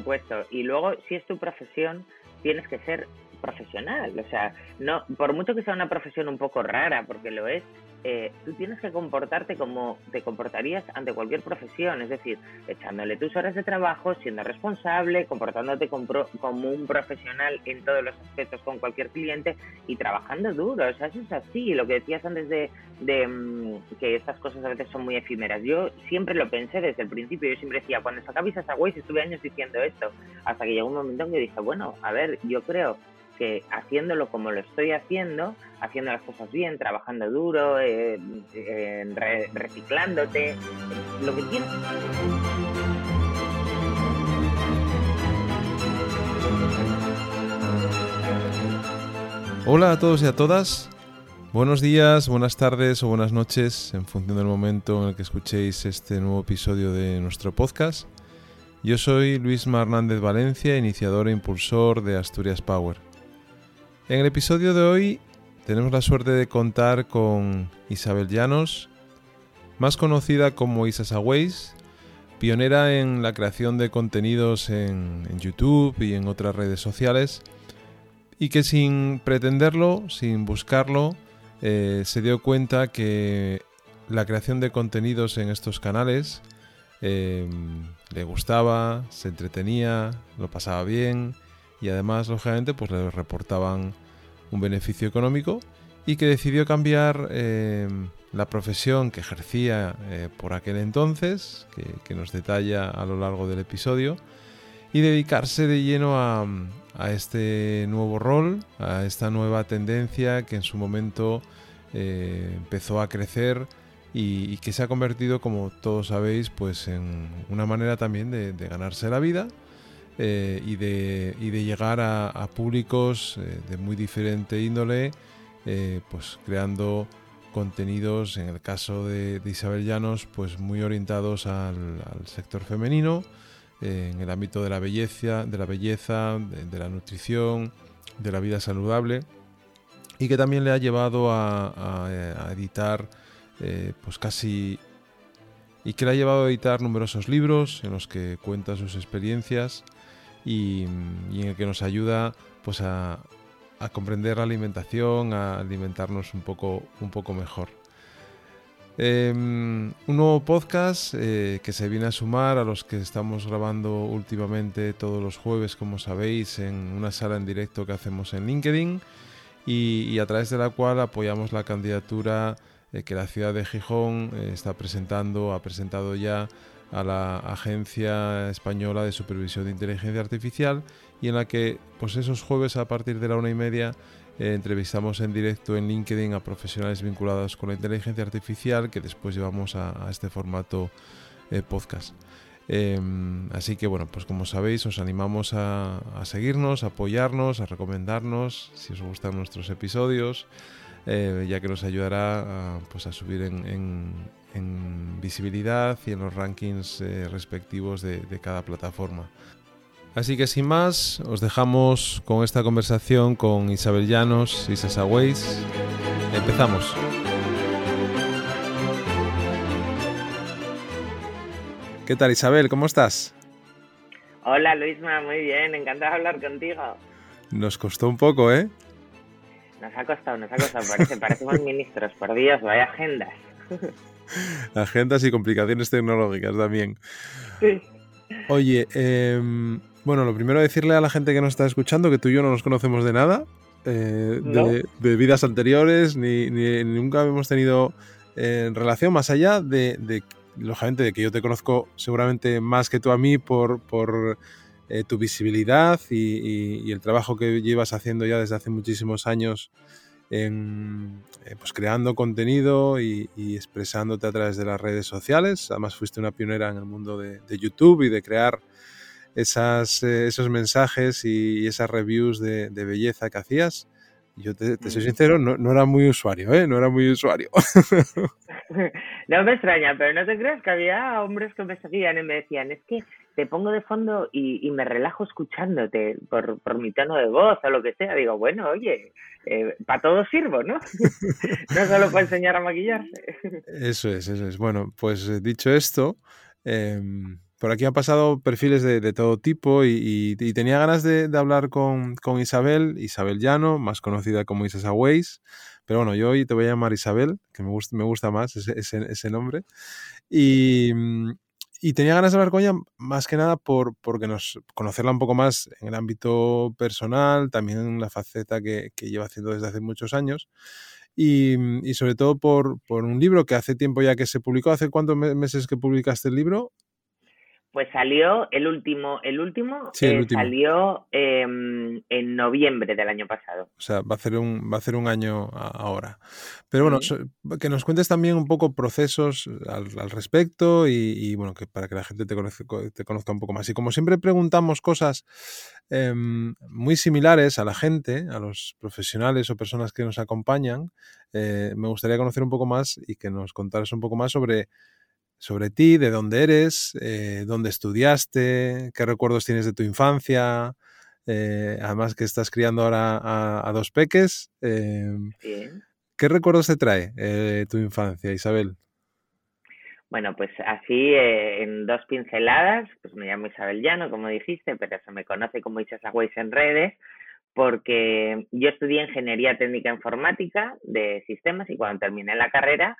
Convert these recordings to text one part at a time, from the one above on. supuesto. Y luego, si es tu profesión, tienes que ser profesional. O sea, no, por mucho que sea una profesión un poco rara, porque lo es, tú tienes que comportarte como te comportarías ante cualquier profesión, es decir, echándole tus horas de trabajo, siendo responsable, comportándote como un profesional en todos los aspectos con cualquier cliente y trabajando duro. O sea, eso es así. Lo que decías antes de que estas cosas a veces son muy efímeras, yo siempre lo pensé desde el principio. Yo siempre decía, cuando se acabe Isasaweis, estuve años diciendo esto, hasta que llegó un momento en que dije, bueno, a ver, yo creo que haciéndolo como lo estoy haciendo, haciendo las cosas bien, trabajando duro, reciclándote, lo que quieras. Hola a todos y a todas. Buenos días, buenas tardes o buenas noches, en función del momento en el que escuchéis este nuevo episodio de nuestro podcast. Yo soy Luis Mar Hernández Valencia, iniciador e impulsor de Asturias Power. En el episodio de hoy tenemos la suerte de contar con Isabel Llanos, más conocida como Isasaweis, pionera en la creación de contenidos en YouTube y en otras redes sociales, y que sin pretenderlo, sin buscarlo, se dio cuenta que la creación de contenidos en estos canales le gustaba, se entretenía, lo pasaba bien. Y además, lógicamente, pues le reportaban un beneficio económico, y que decidió cambiar la profesión que ejercía por aquel entonces, que nos detalla a lo largo del episodio, y dedicarse de lleno a este nuevo rol, a esta nueva tendencia que en su momento empezó a crecer y que se ha convertido, como todos sabéis, pues en una manera también de ganarse la vida. Y de llegar a públicos de muy diferente índole, pues creando contenidos, en el caso de Isabel Llanos, pues muy orientados al sector femenino, en el ámbito de la belleza, de la nutrición, de la vida saludable, y que también le ha llevado a editar numerosos libros en los que cuenta sus experiencias y en el que nos ayuda pues a comprender la alimentación, a alimentarnos un poco mejor. Un nuevo podcast que se viene a sumar a los que estamos grabando últimamente todos los jueves, como sabéis, en una sala en directo que hacemos en LinkedIn, y a través de la cual apoyamos la candidatura que la ciudad de Gijón ha presentado ya a la Agencia Española de Supervisión de Inteligencia Artificial, y en la que, pues, esos jueves a partir de la 1:30 entrevistamos en directo en LinkedIn a profesionales vinculados con la inteligencia artificial, que después llevamos a este formato podcast. Así que, bueno, pues como sabéis, os animamos a seguirnos, a apoyarnos, a recomendarnos si os gustan nuestros episodios, ya que nos ayudará a subir en visibilidad y en los rankings respectivos de cada plataforma. Así que sin más, os dejamos con esta conversación con Isabel Llanos y Isasaweis. ¡Empezamos! ¿Qué tal, Isabel? ¿Cómo estás? Hola, Luisma, muy bien, encantada de hablar contigo. Nos costó un poco, ¿eh? Nos ha costado, parecemos ministros, por Dios, vaya agendas. Agendas y complicaciones tecnológicas también. Sí. Oye, bueno, lo primero decirle a la gente que nos está escuchando que tú y yo no nos conocemos de nada, ¿no? de vidas anteriores, ni nunca hemos tenido relación más allá de, lógicamente, de que yo te conozco seguramente más que tú a mí por tu visibilidad y el trabajo que llevas haciendo ya desde hace muchísimos años en, pues, creando contenido y expresándote a través de las redes sociales. Además, fuiste una pionera en el mundo de YouTube y de crear esos mensajes y esas reviews de belleza que hacías. Yo te soy sincero, no era muy usuario, ¿eh? No era muy usuario. No me extraña, pero no te creas que había hombres que me seguían y me decían, es que te pongo de fondo y me relajo escuchándote por mi tono de voz o lo que sea. Digo, bueno, oye, para todo sirvo, ¿no? No solo para enseñar a maquillarse. Eso es. Bueno, pues dicho esto, Por aquí han pasado perfiles de todo tipo y tenía ganas de hablar con Isabel Llano, más conocida como Isasaweis, pero bueno, yo hoy te voy a llamar Isabel, que me gusta más ese nombre, y tenía ganas de hablar con ella más que nada porque conocerla un poco más en el ámbito personal, también en la faceta que lleva haciendo desde hace muchos años. Y sobre todo por un libro que hace tiempo ya que se publicó. ¿Hace cuántos meses que publicaste el libro? Pues salió el último. Salió en noviembre del año pasado. O sea, va a hacer un año ahora. Pero bueno, sí, que nos cuentes también un poco procesos al respecto y bueno, que para que la gente te conozca un poco más. Y como siempre preguntamos cosas muy similares a la gente, a los profesionales o personas que nos acompañan, me gustaría conocer un poco más y que nos contaras un poco más sobre ti, de dónde eres, dónde estudiaste, qué recuerdos tienes de tu infancia, además que estás criando ahora a dos peques. ¿Qué recuerdos te trae tu infancia, Isabel? Bueno, pues así en dos pinceladas, pues me llamo Isabel Llano, como dijiste, pero se me conoce como Isasaweis en redes, porque yo estudié Ingeniería Técnica Informática de Sistemas y cuando terminé la carrera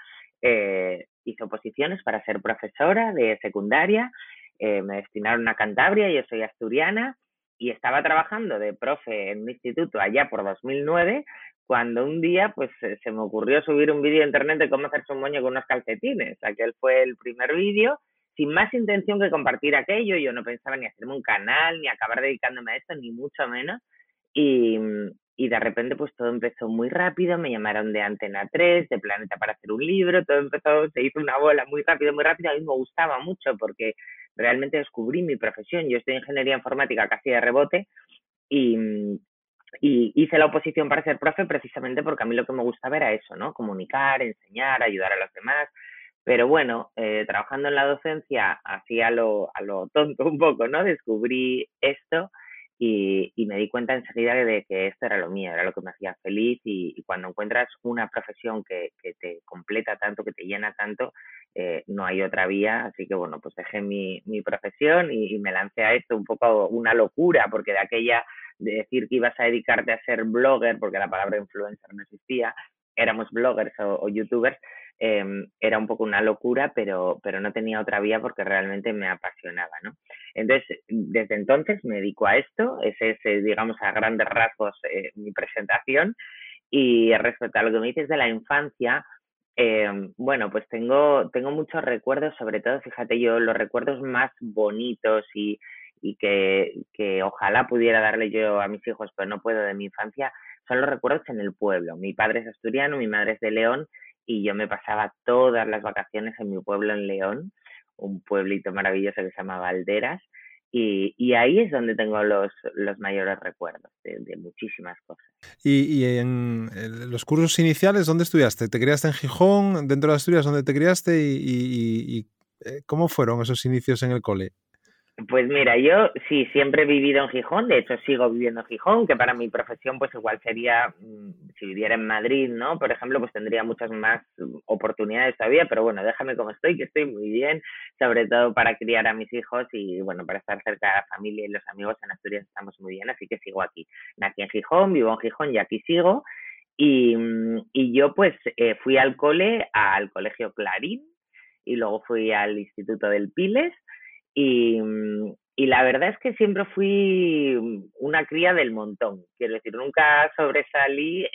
hice oposiciones para ser profesora de secundaria, me destinaron a Cantabria, yo soy asturiana y estaba trabajando de profe en un instituto allá por 2009 cuando un día pues se me ocurrió subir un vídeo de internet de cómo hacerse un moño con unos calcetines. Aquel fue el primer vídeo, sin más intención que compartir aquello. Yo no pensaba ni hacerme un canal, ni acabar dedicándome a esto, ni mucho menos, y de repente pues todo empezó muy rápido, me llamaron de Antena 3, de Planeta para hacer un libro, todo empezó, se hizo una bola muy rápido, a mí me gustaba mucho porque realmente descubrí mi profesión. Yo estoy en Ingeniería Informática casi de rebote y hice la oposición para ser profe precisamente porque a mí lo que me gustaba era eso, ¿no? Comunicar, enseñar, ayudar a los demás, pero bueno, trabajando en la docencia así a lo tonto un poco, ¿no? Descubrí esto. Y me di cuenta enseguida de que esto era lo mío, era lo que me hacía feliz y cuando encuentras una profesión que te completa tanto, que te llena tanto, no hay otra vía. Así que bueno, pues dejé mi profesión y me lancé a esto, un poco una locura, porque de aquella de decir que ibas a dedicarte a ser blogger, porque la palabra influencer no existía, éramos bloggers o youtubers, era un poco una locura, pero no tenía otra vía porque realmente me apasionaba, ¿no? Entonces, desde entonces me dedico a esto, ese es, digamos, a grandes rasgos mi presentación. Y respecto a lo que me dices de la infancia, bueno, pues tengo muchos recuerdos, sobre todo, fíjate, yo los recuerdos más bonitos y que ojalá pudiera darle yo a mis hijos, pero no puedo, de mi infancia, son los recuerdos en el pueblo. Mi padre es asturiano, mi madre es de León, y yo me pasaba todas las vacaciones en mi pueblo en León, un pueblito maravilloso que se llama Valderas, y ahí es donde tengo los mayores recuerdos de muchísimas cosas. ¿Y en los cursos iniciales dónde estudiaste? ¿Te criaste en Gijón, dentro de Asturias, dónde te criaste? ¿Y cómo fueron esos inicios en el cole? Pues mira, yo sí, siempre he vivido en Gijón, de hecho sigo viviendo en Gijón, que para mi profesión pues igual sería, si viviera en Madrid, ¿no? Por ejemplo, pues tendría muchas más oportunidades todavía, pero bueno, déjame como estoy, que estoy muy bien, sobre todo para criar a mis hijos y bueno, para estar cerca de la familia y los amigos. En Asturias estamos muy bien, así que sigo aquí. Nací en Gijón, vivo en Gijón y aquí sigo. Y yo pues fui al colegio Clarín y luego fui al Instituto del Piles. Y la verdad es que siempre fui una cría del montón, quiero decir, nunca sobresalí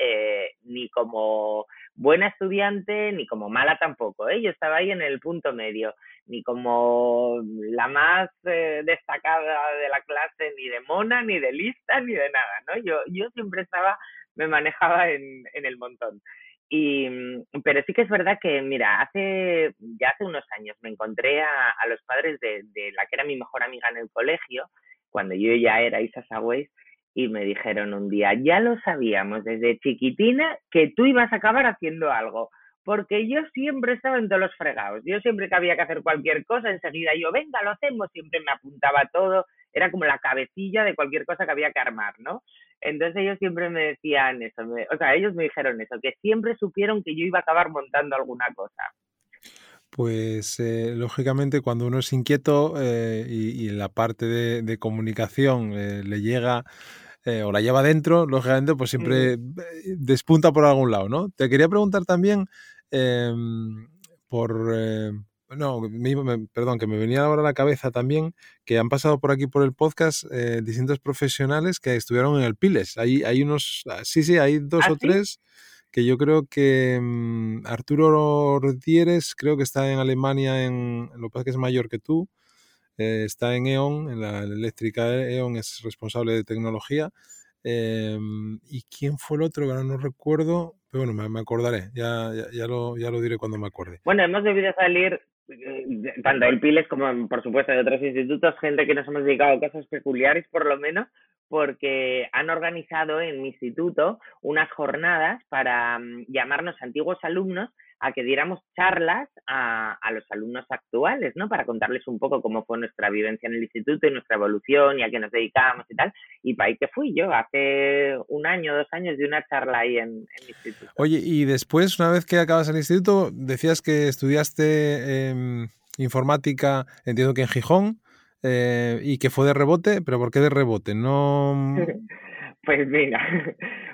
ni como buena estudiante ni como mala tampoco, yo estaba ahí en el punto medio, ni como la más destacada de la clase, ni de mona, ni de lista, ni de nada, ¿no? Yo siempre me manejaba en el montón. Pero sí que es verdad que, mira, hace unos años me encontré a los padres de la que era mi mejor amiga en el colegio, cuando yo ya era Isasaweis, y me dijeron un día, ya lo sabíamos desde chiquitina que tú ibas a acabar haciendo algo, porque yo siempre estaba en todos los fregados, yo siempre que había que hacer cualquier cosa, enseguida yo, venga, lo hacemos, siempre me apuntaba todo, era como la cabecilla de cualquier cosa que había que armar, ¿no? Entonces ellos siempre me decían eso, ellos me dijeron eso, que siempre supieron que yo iba a acabar montando alguna cosa. Pues lógicamente cuando uno es inquieto y la parte de comunicación le llega o la lleva dentro, lógicamente pues siempre despunta por algún lado, ¿no? Te quería preguntar también que me venía ahora a la cabeza también que han pasado por aquí por el podcast distintos profesionales que estuvieron en el Piles. Hay unos, hay dos o tres... que yo creo que Arturo Ordieres creo que está en Alemania, lo que pasa es que es mayor que tú, está en E.ON, en la eléctrica E.ON, es responsable de tecnología. ¿Y quién fue el otro? Ahora no recuerdo, pero bueno, me acordaré, ya lo diré cuando me acuerde. Bueno, hemos debido salir, tanto el Piles como por supuesto de otros institutos, gente que nos hemos dedicado a cosas peculiares por lo menos, porque han organizado en mi instituto unas jornadas para llamarnos antiguos alumnos a que diéramos charlas a los alumnos actuales, ¿no? Para contarles un poco cómo fue nuestra vivencia en el instituto y nuestra evolución y a qué nos dedicábamos y tal. Y para ahí que fui yo, hace 1 año, 2 años de una charla ahí en mi instituto. Oye, y después, una vez que acabas el instituto, decías que estudiaste informática, entiendo que en Gijón, y que fue de rebote, pero ¿por qué de rebote? No. Pues mira,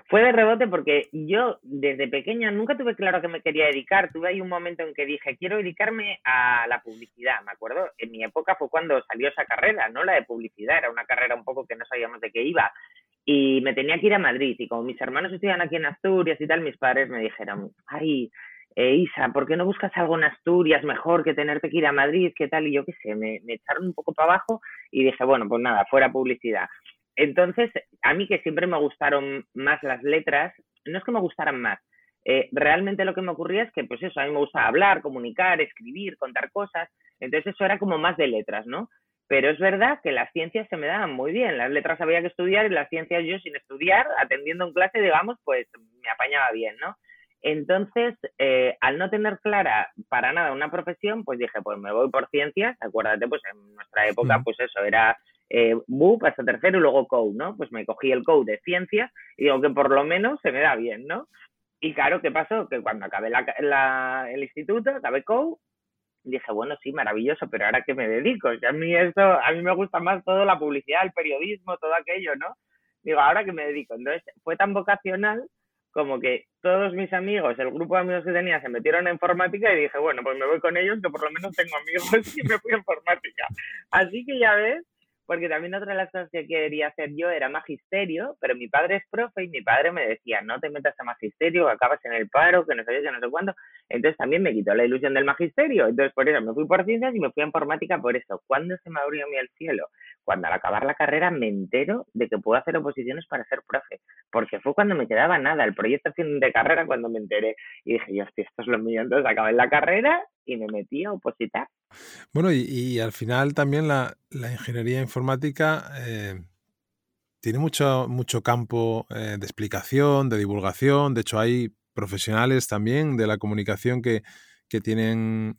fue de rebote porque yo desde pequeña nunca tuve claro a qué me quería dedicar. Tuve ahí un momento en que dije, quiero dedicarme a la publicidad, me acuerdo. En mi época fue cuando salió esa carrera, ¿no? La de publicidad, era una carrera un poco que no sabíamos de qué iba. Y me tenía que ir a Madrid y como mis hermanos estudian aquí en Asturias y tal, mis padres me dijeron, ay... Isa, ¿por qué no buscas algo en Asturias mejor que tenerte que ir a Madrid? ¿Qué tal? Y yo qué sé, me echaron un poco para abajo y dije, bueno, pues nada, fuera publicidad. Entonces, a mí que siempre me gustaron más las letras, no es que me gustaran más, realmente lo que me ocurría es que, pues eso, a mí me gustaba hablar, comunicar, escribir, contar cosas, entonces eso era como más de letras, ¿no? Pero es verdad que las ciencias se me daban muy bien, las letras había que estudiar y las ciencias yo sin estudiar, atendiendo en clase, digamos, pues me apañaba bien, ¿no? Entonces, al no tener clara para nada una profesión, pues dije, pues me voy por ciencias. Acuérdate, pues en nuestra época, pues eso, era BUP hasta tercero y luego COU, ¿no? Pues me cogí el COU de ciencias y digo que por lo menos se me da bien, ¿no? Y claro, ¿qué pasó? Que cuando acabé el instituto, acabé COU, dije, bueno, sí, maravilloso, pero ¿ahora qué me dedico? O sea, a mí me gusta más todo la publicidad, el periodismo, todo aquello, ¿no? Digo, ¿ahora qué me dedico? Entonces, fue tan vocacional... como que todos mis amigos, el grupo de amigos que tenía, se metieron a informática y dije, bueno, pues me voy con ellos, que por lo menos tengo amigos y me fui a informática. Así que ya ves, porque también otra de las cosas que quería hacer yo era magisterio, pero mi padre es profe y mi padre me decía, no te metas a magisterio, que acabas en el paro, que no sabes ya no sé cuándo. Entonces también me quitó la ilusión del magisterio. Entonces por eso me fui por ciencias y me fui a informática por eso. ¿Cuándo se me abrió a mí el cielo? Cuando al acabar la carrera me entero de que puedo hacer oposiciones para ser profe, porque fue cuando me quedaba nada, el proyecto de carrera cuando me enteré. Y dije, yo, hostia, esto es lo mío. Entonces acabé la carrera y me metí a opositar. Bueno, y al final también la ingeniería informática tiene mucho campo de explicación, de divulgación. De hecho, hay profesionales también de la comunicación que tienen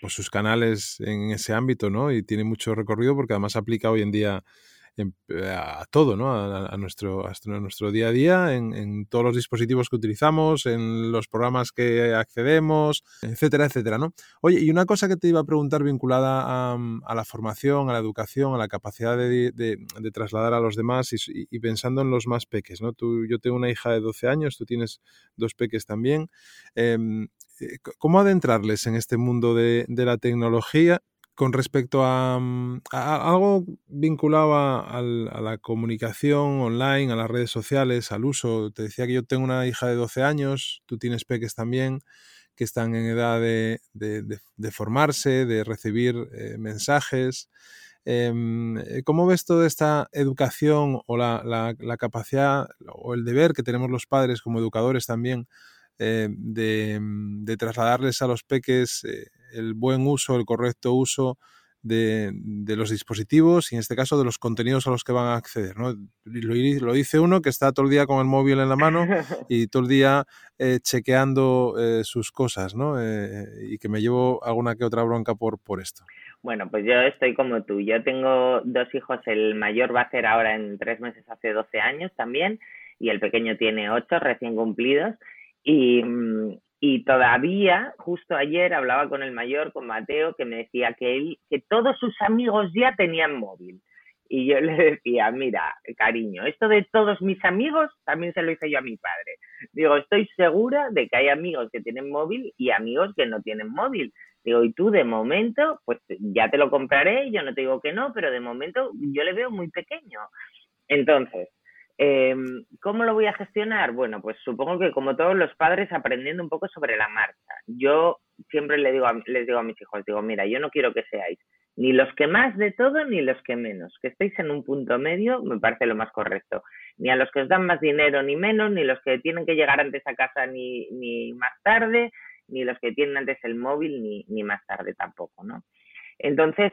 pues sus canales en ese ámbito, ¿no? Y tiene mucho recorrido porque además aplica hoy en día a todo, ¿no? A nuestro día a día, en todos los dispositivos que utilizamos, en los programas que accedemos, etcétera, etcétera, ¿no? Oye, y una cosa que te iba a preguntar vinculada a la formación, a la educación, a la capacidad de trasladar a los demás y pensando en los más peques, ¿no? Yo tengo una hija de 12 años, tú tienes 2 peques también. ¿Cómo adentrarles en este mundo de la tecnología con respecto a algo vinculado a la comunicación online, a las redes sociales, al uso? Te decía que yo tengo una hija de 12 años, tú tienes peques también que están en edad de formarse, de recibir mensajes. ¿Cómo ves toda esta educación o la capacidad o el deber que tenemos los padres como educadores también de trasladarles a los peques el buen uso, el correcto uso de los dispositivos y en este caso de los contenidos a los que van a acceder, ¿no? Lo dice uno que está todo el día con el móvil en la mano y todo el día chequeando sus cosas, ¿no? Y que me llevo alguna que otra bronca por esto. Bueno, pues yo estoy como tú. Yo tengo 2 hijos, el mayor va a ser ahora en 3 meses, hace 12 años también, y el pequeño tiene 8 recién cumplidos. Y Y todavía, justo ayer, hablaba con el mayor, con Mateo, que me decía que todos sus amigos ya tenían móvil. Y yo le decía, mira, cariño, esto de todos mis amigos también se lo hice yo a mi padre. Digo, estoy segura de que hay amigos que tienen móvil y amigos que no tienen móvil. Digo, y tú de momento, pues ya te lo compraré, yo no te digo que no, pero de momento yo le veo muy pequeño. Entonces, ¿cómo lo voy a gestionar? Bueno, pues supongo que como todos los padres, aprendiendo un poco sobre la marcha. Yo siempre les digo a mis hijos, digo, mira, yo no quiero que seáis ni los que más de todo ni los que menos, que estéis en un punto medio me parece lo más correcto. Ni a los que os dan más dinero ni menos, ni los que tienen que llegar antes a casa ni más tarde, ni los que tienen antes el móvil ni más tarde tampoco, ¿no? Entonces,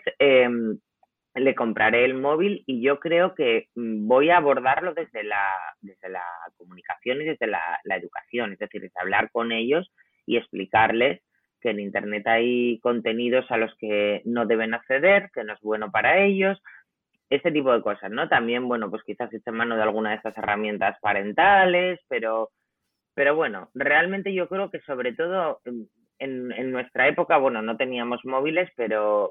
le compraré el móvil y yo creo que voy a abordarlo desde la comunicación y desde la educación, es decir, desde hablar con ellos y explicarles que en Internet hay contenidos a los que no deben acceder, que no es bueno para ellos, este tipo de cosas, ¿no? También, bueno, pues quizás eche mano de alguna de estas herramientas parentales, pero bueno, realmente yo creo que sobre todo en nuestra época, bueno, no teníamos móviles, pero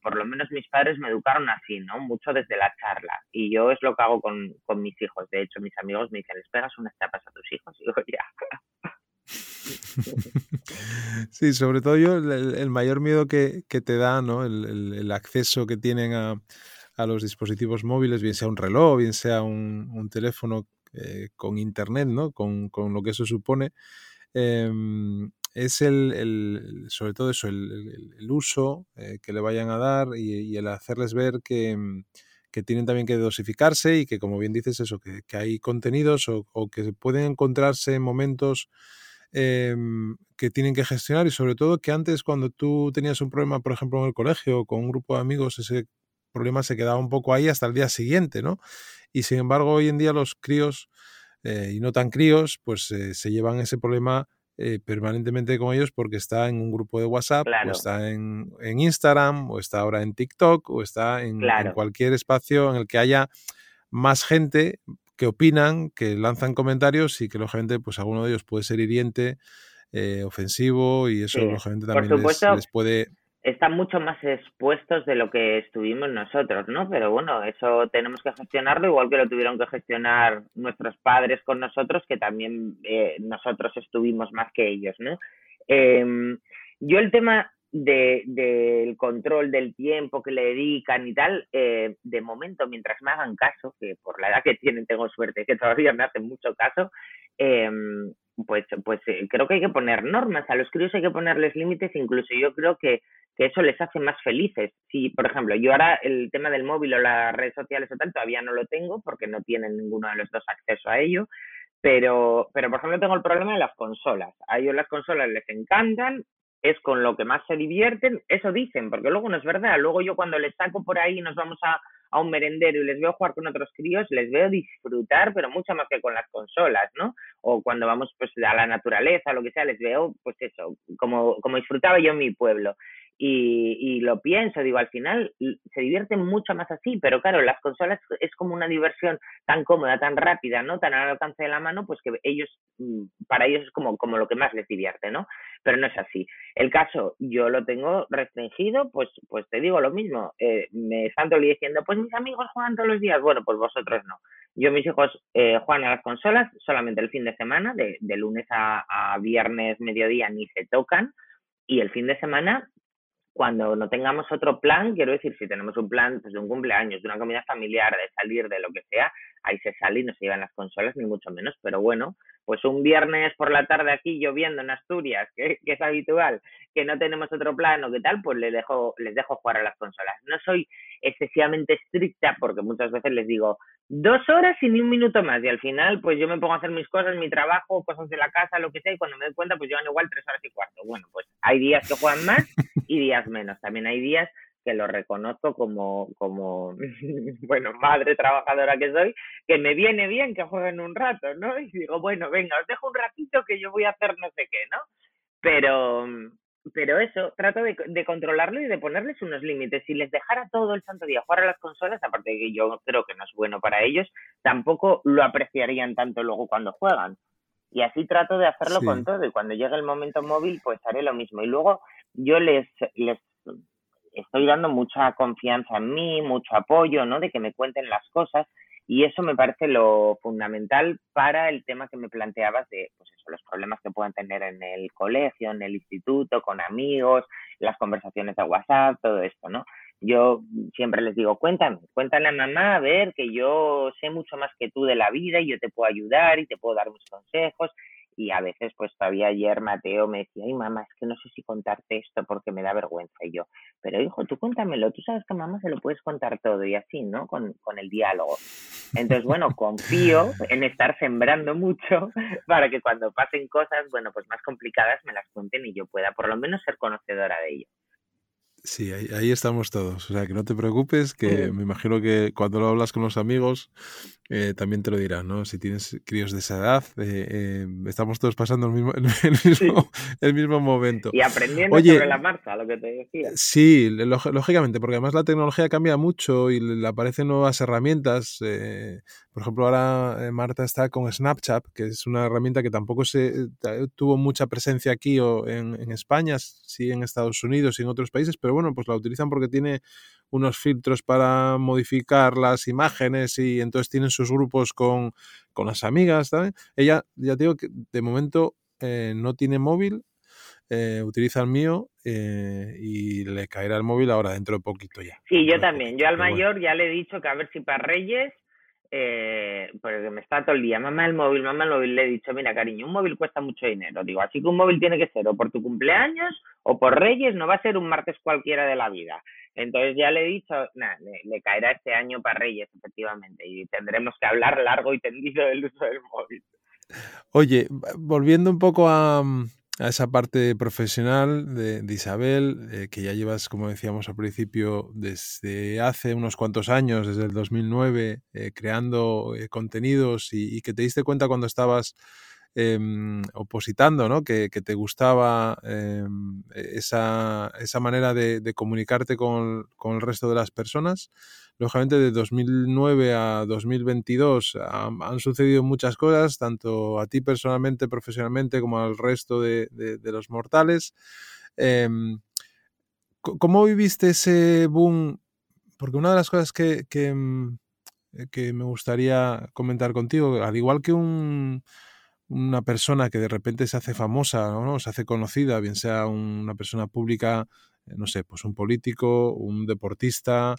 por lo menos mis padres me educaron así, ¿no? Mucho desde la charla. Y yo es lo que hago con mis hijos. De hecho, mis amigos me dicen, ¿les pegas unas tapas a tus hijos? Y digo, ya... Sí, sobre todo yo el mayor miedo que te da, ¿no? El acceso que tienen a los dispositivos móviles, bien sea un reloj, bien sea un teléfono con internet, ¿no? Con lo que eso supone, es sobre todo eso, el uso que le vayan a dar y el hacerles ver que tienen también que dosificarse y que, como bien dices, eso, que hay contenidos o que pueden encontrarse en momentos que tienen que gestionar y sobre todo que antes, cuando tú tenías un problema, por ejemplo, en el colegio o con un grupo de amigos, ese problema se quedaba un poco ahí hasta el día siguiente, ¿no? Y sin embargo, hoy en día los críos y no tan críos, pues se llevan ese problema permanentemente con ellos porque está en un grupo de WhatsApp, claro, o está en Instagram, o está ahora en TikTok, o está en cualquier espacio en el que haya más gente que opinan, que lanzan comentarios y que lógicamente pues alguno de ellos puede ser hiriente, ofensivo y eso sí, lógicamente también por supuesto, les puede... Están mucho más expuestos de lo que estuvimos nosotros, ¿no? Pero bueno, eso tenemos que gestionarlo igual que lo tuvieron que gestionar nuestros padres con nosotros, que también nosotros estuvimos más que ellos, ¿no? Yo el tema del control del tiempo que le dedican y tal, de momento, mientras me hagan caso, que por la edad que tienen tengo suerte, que todavía me hacen mucho caso, pues creo que hay que poner normas, a los críos hay que ponerles límites, incluso yo creo que eso les hace más felices. Si, por ejemplo, yo ahora el tema del móvil o las redes sociales o tal todavía no lo tengo porque no tienen ninguno de los dos acceso a ello, pero por ejemplo tengo el problema de las consolas, a ellos las consolas les encantan, es con lo que más se divierten, eso dicen, porque luego no es verdad. Luego yo cuando les saco por ahí y nos vamos a un merendero y les veo jugar con otros críos, les veo disfrutar, pero mucho más que con las consolas, ¿no? O cuando vamos pues a la naturaleza, lo que sea, les veo, pues eso, como disfrutaba yo en mi pueblo. Y lo pienso, digo, al final se divierten mucho más así, pero claro, las consolas es como una diversión tan cómoda, tan rápida, ¿no? Tan al alcance de la mano, pues que ellos, para ellos es como lo que más les divierte, ¿no? Pero no es así. El caso, yo lo tengo restringido, pues te digo lo mismo. Me están todo diciendo, pues mis amigos juegan todos los días. Bueno, pues vosotros no. Yo, mis hijos juegan a las consolas solamente el fin de semana, de lunes a viernes, mediodía, ni se tocan. Y el fin de semana, cuando no tengamos otro plan, quiero decir, si tenemos un plan pues de un cumpleaños, de una comida familiar, de salir, de lo que sea, ahí se sale y no se llevan las consolas, ni mucho menos. Pero bueno, pues un viernes por la tarde aquí lloviendo en Asturias, que es habitual, que no tenemos otro plan o qué tal, pues les dejo jugar a las consolas. No soy excesivamente estricta porque muchas veces les digo 2 horas y ni un minuto más y al final pues yo me pongo a hacer mis cosas, mi trabajo, cosas de la casa, lo que sea, y cuando me doy cuenta pues llevan igual 3 horas y cuarto. Bueno, pues hay días que juegan más y días menos. También hay días que lo reconozco como bueno, madre trabajadora que soy, que me viene bien que jueguen un rato, ¿no? Y digo, bueno, venga, os dejo un ratito que yo voy a hacer no sé qué, ¿no? Pero eso, trato de controlarlo y de ponerles unos límites. Si les dejara todo el santo día jugar a las consolas, aparte de que yo creo que no es bueno para ellos, tampoco lo apreciarían tanto luego cuando juegan. Y así trato de hacerlo con todo. Y cuando llegue el momento móvil, pues haré lo mismo. Y luego yo les estoy dando mucha confianza en mí, mucho apoyo, ¿no? De que me cuenten las cosas. Y eso me parece lo fundamental para el tema que me planteabas de, pues eso, los problemas que puedan tener en el colegio, en el instituto, con amigos, las conversaciones de WhatsApp, todo esto, ¿no? Yo siempre les digo, cuéntale a mamá, a ver, que yo sé mucho más que tú de la vida y yo te puedo ayudar y te puedo dar mis consejos. Y a veces, pues todavía ayer Mateo me decía, ay mamá, es que no sé si contarte esto porque me da vergüenza. Y yo, pero hijo, tú cuéntamelo, tú sabes que a mamá se lo puedes contar todo y así, ¿no? Con el diálogo. Entonces, bueno, confío en estar sembrando mucho para que cuando pasen cosas, bueno, pues más complicadas me las cuenten y yo pueda por lo menos ser conocedora de ello. Sí, ahí estamos todos. O sea, que no te preocupes, que me imagino que cuando lo hablas con los amigos también te lo dirán, ¿no? Si tienes críos de esa edad, estamos todos pasando el mismo momento. Y aprendiendo sobre la marcha, lo que te decía. Sí, lógicamente, porque además la tecnología cambia mucho y le aparecen nuevas herramientas. Por ejemplo, ahora Marta está con Snapchat, que es una herramienta que tampoco tuvo mucha presencia aquí o en España, sí en Estados Unidos y en otros países, pero bueno, pues la utilizan porque tiene unos filtros para modificar las imágenes y entonces tienen sus grupos con las amigas, ¿sabes? Ella, ya te digo que de momento no tiene móvil, utiliza el mío y le caerá el móvil ahora dentro de poquito ya. Sí, yo también. Yo al mayor ya le he dicho que a ver si para Reyes, porque me está todo el día, mamá el móvil, le he dicho, mira cariño, un móvil cuesta mucho dinero, digo, así que un móvil tiene que ser o por tu cumpleaños o por Reyes, no va a ser un martes cualquiera de la vida. Entonces ya le he dicho, nada, le caerá este año para Reyes, efectivamente, y tendremos que hablar largo y tendido del uso del móvil. Oye, volviendo un poco a esa parte profesional de Isabel, que ya llevas, como decíamos al principio, desde hace unos cuantos años, desde el 2009, creando contenidos y que te diste cuenta cuando estabas opositando, ¿no? Que te gustaba esa manera de comunicarte con el resto de las personas. Lógicamente de 2009 a 2022 han sucedido muchas cosas, tanto a ti personalmente, profesionalmente, como al resto de los mortales. ¿Cómo viviste ese boom? Porque una de las cosas que me gustaría comentar contigo, al igual que una persona que de repente se hace famosa, ¿no? Se hace conocida, bien sea una persona pública, no sé, pues un político, un deportista,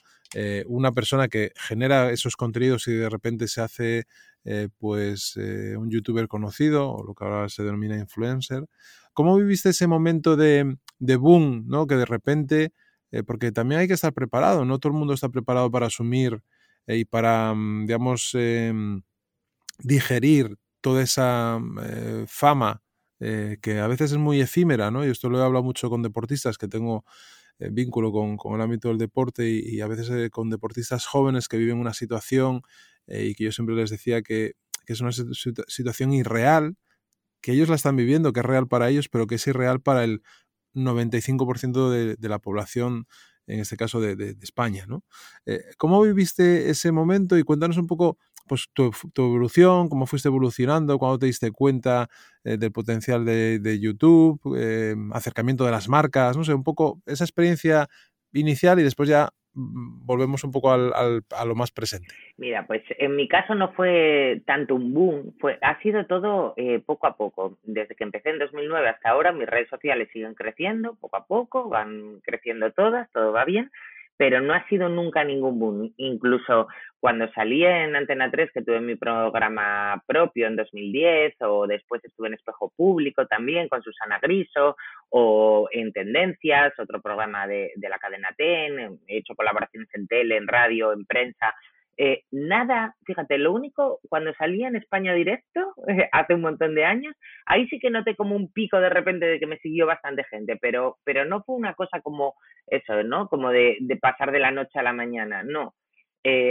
una persona que genera esos contenidos y de repente se hace un youtuber conocido, o lo que ahora se denomina influencer. ¿Cómo viviste ese momento de boom, ¿no? Que de repente, porque también hay que estar preparado, no todo el mundo está preparado para asumir y para, digamos, digerir toda esa fama que a veces es muy efímera, ¿no? Y esto lo he hablado mucho con deportistas que tengo vínculo con el ámbito del deporte y a veces con deportistas jóvenes que viven una situación y que yo siempre les decía que es una situación irreal, que ellos la están viviendo, que es real para ellos, pero que es irreal para el 95% de la población, en este caso de España, ¿no? ¿Cómo viviste ese momento? Y cuéntanos un poco pues tu evolución, cómo fuiste evolucionando, cuándo te diste cuenta del potencial de YouTube, acercamiento de las marcas, no sé, un poco esa experiencia inicial y después ya volvemos un poco a lo más presente. Mira, pues en mi caso no fue tanto un boom, ha sido todo poco a poco. Desde que empecé en 2009 hasta ahora, mis redes sociales siguen creciendo, poco a poco, van creciendo todas, todo va bien. Pero no ha sido nunca ningún boom. Incluso cuando salí en Antena 3, que tuve mi programa propio en 2010, o después estuve en Espejo Público también con Susana Griso, o en Tendencias, otro programa de la cadena TEN, he hecho colaboraciones en tele, en radio, en prensa. Nada, fíjate, lo único, cuando salía en España directo, hace un montón de años, ahí sí que noté como un pico de repente de que me siguió bastante gente, pero no fue una cosa como eso, ¿no? Como de pasar de la noche a la mañana, no.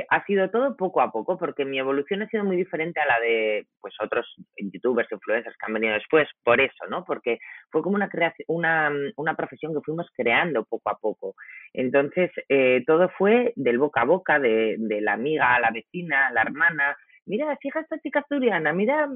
Ha sido todo poco a poco, porque mi evolución ha sido muy diferente a la de pues otros youtubers, influencers que han venido después, por eso, ¿no? Porque fue como una profesión que fuimos creando poco a poco. Entonces, todo fue del boca a boca, de la amiga a la vecina, a la hermana. Mira, fija esta chica asturiana, mira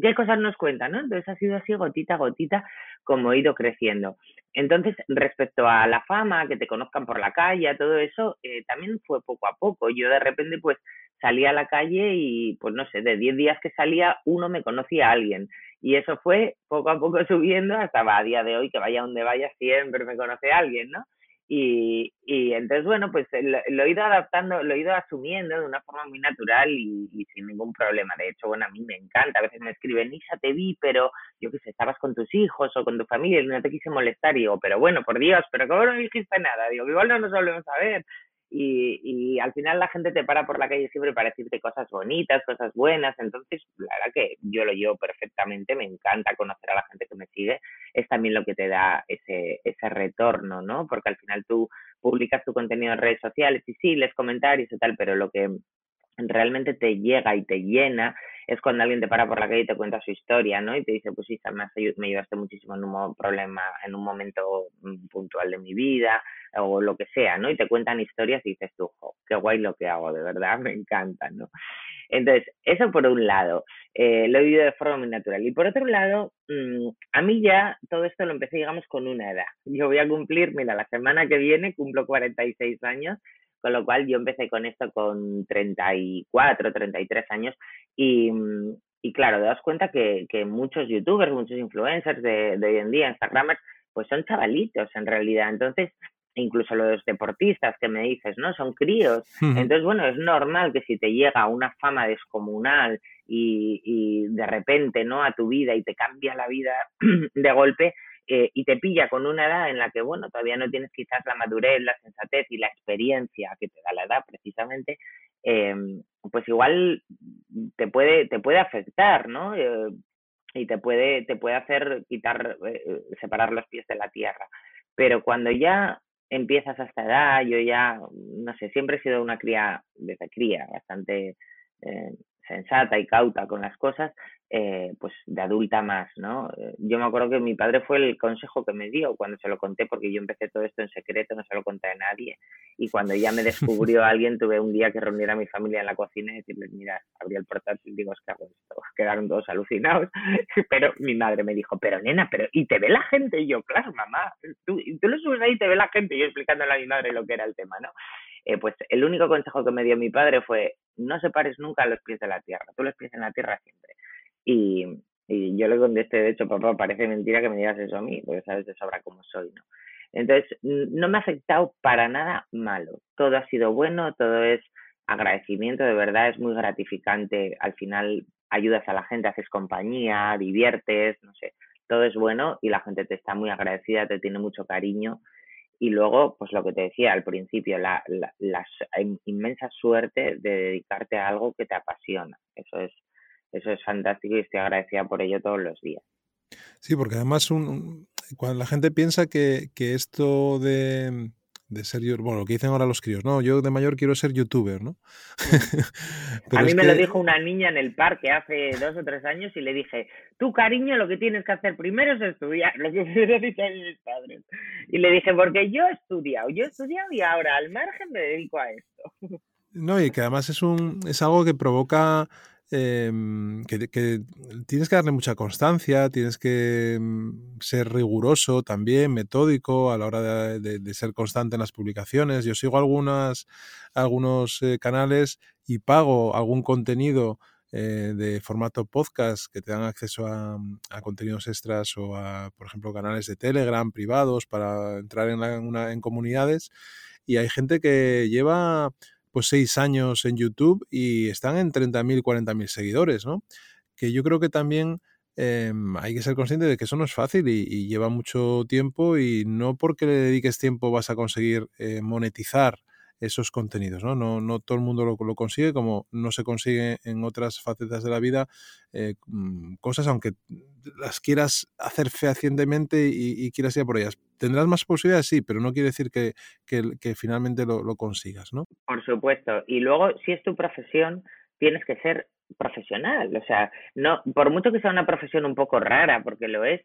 qué cosas nos cuentan, ¿no? Entonces ha sido así gotita a gotita como he ido creciendo. Entonces, respecto a la fama, que te conozcan por la calle, a todo eso, también fue poco a poco. Yo de repente pues salía a la calle y pues no sé, de 10 días que salía uno me conocía a alguien. Y eso fue poco a poco subiendo hasta a día de hoy, que vaya donde vaya siempre me conoce a alguien, ¿no? Y entonces, bueno, pues lo he ido adaptando, lo he ido asumiendo de una forma muy natural y sin ningún problema. De hecho, bueno, a mí me encanta. A veces me escriben, Isa, te vi, pero yo qué sé, estabas con tus hijos o con tu familia y no te quise molestar. Y digo, pero bueno, por Dios, pero ¿cómo no dijiste nada? Digo, igual no nos volvemos a ver. Y al final la gente te para por la calle siempre para decirte cosas bonitas, cosas buenas. Entonces, la verdad que yo lo llevo perfectamente. Me encanta conocer a la gente que me sigue. Es también lo que te da ese retorno, ¿no? Porque al final tú publicas tu contenido en redes sociales y sí, lees comentarios y tal, pero lo que realmente te llega y te llena es cuando alguien te para por la calle y te cuenta su historia, ¿no? Y te dice, pues Isa, me ayudaste muchísimo en un problema, en un momento puntual de mi vida o lo que sea, ¿no? Y te cuentan historias y dices tú, jo, qué guay lo que hago, de verdad, me encanta, ¿no? Entonces, eso por un lado, lo he vivido de forma muy natural. Y por otro lado, a mí ya todo esto lo empecé, digamos, con una edad. Yo voy a cumplir, mira, la semana que viene cumplo 46 años, con lo cual yo empecé con esto con 34, 33 años y claro, te das cuenta que muchos youtubers, muchos influencers de hoy en día, instagramers, pues son chavalitos en realidad. Entonces, incluso los deportistas que me dices, ¿no? Son críos. Entonces, bueno, es normal que si te llega una fama descomunal y de repente, ¿no? A tu vida y te cambia la vida de golpe, y te pilla con una edad en la que, bueno, todavía no tienes quizás la madurez, la sensatez y la experiencia que te da la edad precisamente, pues igual te puede afectar, ¿no? Y te puede hacer quitar, separar los pies de la tierra. Pero cuando ya empiezas a esta edad, yo ya, no sé, siempre he sido una cría, desde cría, bastante sensata y cauta con las cosas, pues de adulta más, ¿no? Yo me acuerdo que mi padre fue el consejo que me dio cuando se lo conté, porque yo empecé todo esto en secreto, no se lo conté a nadie, y cuando ya me descubrió alguien, tuve un día que reunir a mi familia en la cocina y decirles, mira, abrí el portátil, digo, ¿qué hago esto? Quedaron todos alucinados, pero mi madre me dijo, pero nena, pero ¿y te ve la gente? Y yo, claro, mamá, tú lo subes ahí y te ve la gente, y yo explicándole a mi madre lo que era el tema, ¿no? Pues el único consejo que me dio mi padre fue, no separes nunca los pies de la tierra, tú los pies en la tierra siempre. Y yo le contesté, de hecho, papá, parece mentira que me digas eso a mí, porque sabes de sobra cómo soy, ¿no? Entonces, no me ha afectado para nada malo, todo ha sido bueno, todo es agradecimiento, de verdad, es muy gratificante, al final ayudas a la gente, haces compañía, diviertes, no sé, todo es bueno y la gente te está muy agradecida, te tiene mucho cariño. Y luego, pues lo que te decía al principio, la inmensa suerte de dedicarte a algo que te apasiona. Eso es fantástico y estoy agradecida por ello todos los días. Sí, porque además cuando la gente piensa que esto de ser, bueno, lo que dicen ahora los críos, no, yo de mayor quiero ser youtuber, ¿no? Pero a mí lo dijo una niña en el parque hace 2 o 3 años y le dije, tú, cariño, lo que tienes que hacer primero es estudiar, lo que me dicen mis padres. Y le dije, porque yo he estudiado y ahora al margen me dedico a esto. No, y que además es algo que provoca, que tienes que darle mucha constancia, tienes que ser riguroso también, metódico a la hora de ser constante en las publicaciones. Yo sigo algunos canales y pago algún contenido de formato podcast que te dan acceso a contenidos extras o a, por ejemplo, canales de Telegram privados para entrar en comunidades, y hay gente que lleva pues 6 años en YouTube y están en 30.000, 40.000 seguidores, ¿no? Que yo creo que también hay que ser consciente de que eso no es fácil y lleva mucho tiempo, y no porque le dediques tiempo vas a conseguir monetizar esos contenidos, ¿no? No todo el mundo lo consigue, como no se consigue en otras facetas de la vida cosas, aunque las quieras hacer fehacientemente y quieras ir a por ellas. Tendrás más posibilidades, sí, pero no quiere decir que finalmente lo consigas, ¿no? Por supuesto. Y luego, si es tu profesión, tienes que ser profesional. O sea, no, por mucho que sea una profesión un poco rara, porque lo es,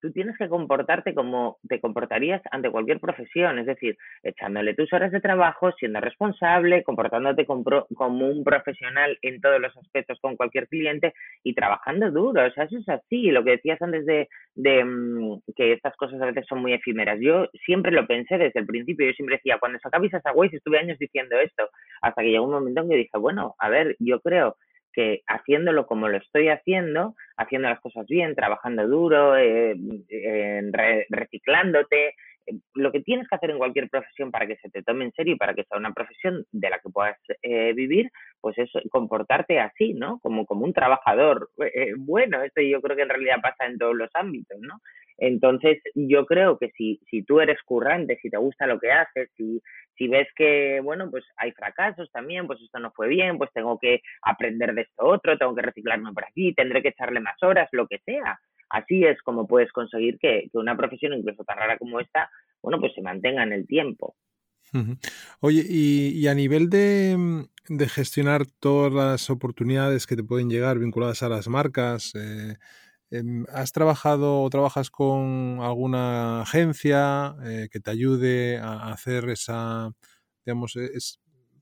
tú tienes que comportarte como te comportarías ante cualquier profesión, es decir, echándole tus horas de trabajo, siendo responsable, comportándote como un profesional en todos los aspectos con cualquier cliente y trabajando duro. O sea, eso es así. Lo que decías antes de que estas cosas a veces son muy efímeras. Yo siempre lo pensé desde el principio. Yo siempre decía, cuando sacaba Isasaweis estuve años diciendo esto, hasta que llegó un momento en que dije, bueno, a ver, yo creo que haciéndolo como lo estoy haciendo, haciendo las cosas bien, trabajando duro, reciclándote, lo que tienes que hacer en cualquier profesión para que se te tome en serio y para que sea una profesión de la que puedas vivir, pues es comportarte así, ¿no? Como un trabajador. Bueno, esto yo creo que en realidad pasa en todos los ámbitos, ¿no? Entonces, yo creo que si tú eres currante, si te gusta lo que haces, si ves que, bueno, pues hay fracasos también, pues esto no fue bien, pues tengo que aprender de esto otro, tengo que reciclarme por aquí, tendré que echarle más horas, lo que sea. Así es como puedes conseguir que una profesión, incluso tan rara como esta, bueno, pues se mantenga en el tiempo. Oye, y a nivel de gestionar todas las oportunidades que te pueden llegar vinculadas a las marcas, ¿has trabajado o trabajas con alguna agencia que te ayude a hacer esa, digamos,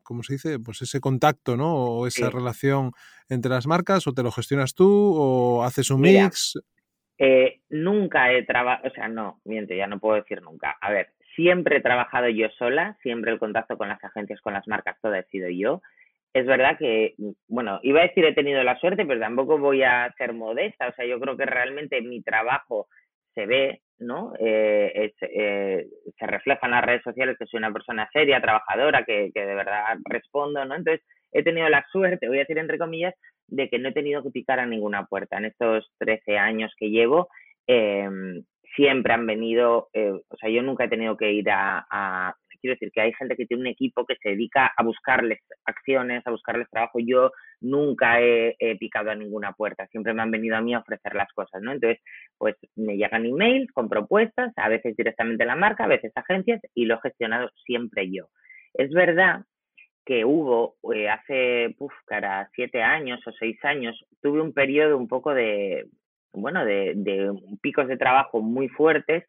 ¿cómo se dice? Pues ese contacto, ¿no? O esa sí. Relación entre las marcas, o te lo gestionas tú, o haces un mix. Nunca he trabajado, o sea, no, miento, ya no puedo decir nunca. A ver, siempre he trabajado yo sola, siempre el contacto con las agencias, con las marcas, todo he sido yo. Es verdad que, bueno, iba a decir he tenido la suerte, pero tampoco voy a ser modesta. O sea, yo creo que realmente mi trabajo se ve, ¿no? Se refleja en las redes sociales que soy una persona seria, trabajadora, que de verdad respondo, ¿no? Entonces, he tenido la suerte, voy a decir entre comillas, de que no he tenido que picar a ninguna puerta. En estos 13 años que llevo, siempre han venido, o sea, yo nunca he tenido que ir a quiero decir que hay gente que tiene un equipo que se dedica a buscarles acciones, a buscarles trabajo. Yo nunca he picado a ninguna puerta, siempre me han venido a mí a ofrecer las cosas, ¿no? Entonces, pues me llegan emails con propuestas, a veces directamente la marca, a veces agencias, y lo he gestionado siempre yo. Es verdad que hubo, hace, 7 años o 6 años, tuve un periodo un poco de picos de trabajo muy fuertes,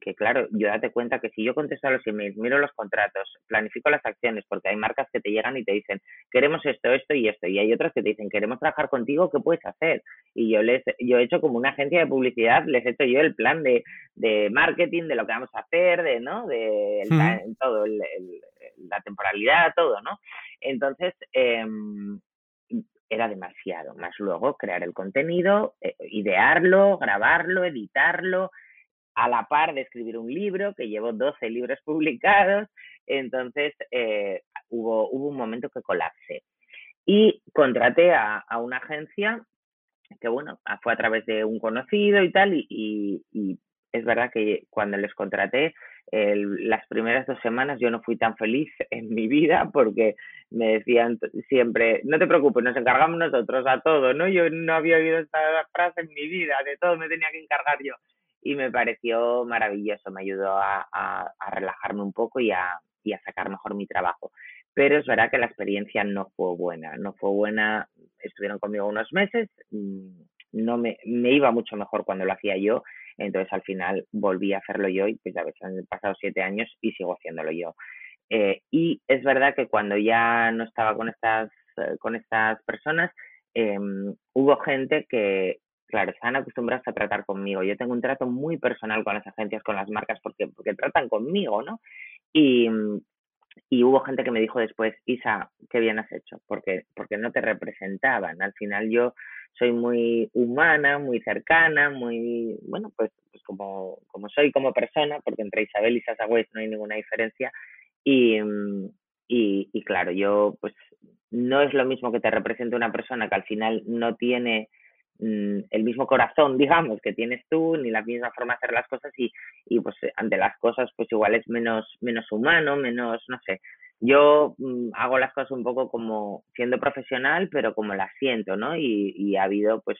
que claro, yo date cuenta que si yo contesto a los emails, miro los contratos, planifico las acciones, porque hay marcas que te llegan y te dicen, queremos esto, esto y esto, y hay otras que te dicen, queremos trabajar contigo, ¿qué puedes hacer? Y yo he hecho como una agencia de publicidad, les he hecho yo el plan de marketing, de lo que vamos a hacer, de, ¿no? De todo, la temporalidad, todo, ¿no? Entonces, era demasiado, más luego crear el contenido, idearlo, grabarlo, editarlo, a la par de escribir un libro, que llevo 12 libros publicados. Entonces, hubo un momento que colapsé. Y contraté a una agencia que, bueno, fue a través de un conocido y tal, y es verdad que cuando les contraté, las primeras 2 semanas yo no fui tan feliz en mi vida, porque me decían siempre, no te preocupes, nos encargamos nosotros a todo, ¿no? Yo no había oído esta frase en mi vida, de todo me tenía que encargar yo. Y me pareció maravilloso, me ayudó a relajarme un poco y a sacar mejor mi trabajo. Pero es verdad que la experiencia no fue buena. Estuvieron conmigo unos meses, no me iba mucho mejor cuando lo hacía yo, entonces al final volví a hacerlo yo y pues ya ves, han pasado 7 años y sigo haciéndolo yo. Y es verdad que cuando ya no estaba con estas personas, hubo gente que, claro, están acostumbrados a tratar conmigo. Yo tengo un trato muy personal con las agencias, con las marcas, porque tratan conmigo, ¿no? Y hubo gente que me dijo después, Isa, qué bien has hecho, porque no te representaban. Al final yo soy muy humana, muy cercana, muy, bueno, pues como soy como persona, porque entre Isabel y Isasaweis no hay ninguna diferencia. Y claro, yo, pues, no es lo mismo que te represente una persona que al final no tiene el mismo corazón, digamos, que tienes tú, ni la misma forma de hacer las cosas, y pues ante las cosas pues igual es menos humano, menos, no sé. Yo hago las cosas un poco como siendo profesional, pero como las siento, ¿no? Y ha habido pues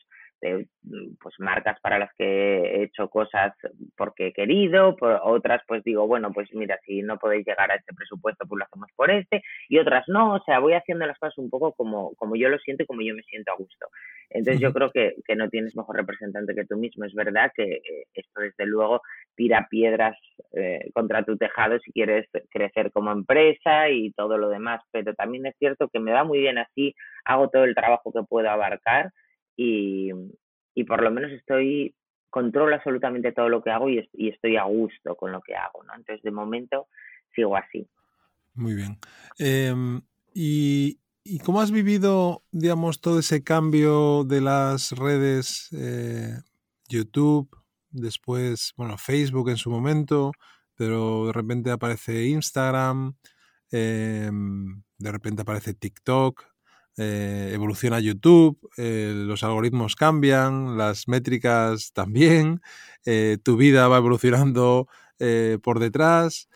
pues marcas para las que he hecho cosas porque he querido, por otras pues digo, bueno, pues mira, si no podéis llegar a este presupuesto, pues lo hacemos por este, y otras no, o sea, voy haciendo las cosas un poco como yo lo siento y como yo me siento a gusto. Entonces yo creo que no tienes mejor representante que tú mismo. Es verdad que esto desde luego tira piedras contra tu tejado si quieres crecer como empresa y todo lo demás, pero también es cierto que me va muy bien así, hago todo el trabajo que puedo abarcar. Y por lo menos controlo absolutamente todo lo que hago y estoy a gusto con lo que hago, ¿no? Entonces, de momento, sigo así. Muy bien. ¿Y cómo has vivido, digamos, todo ese cambio de las redes, YouTube, después, bueno, Facebook en su momento, pero de repente aparece Instagram, de repente aparece TikTok? Evoluciona YouTube, los algoritmos cambian, las métricas también, tu vida va evolucionando por detrás.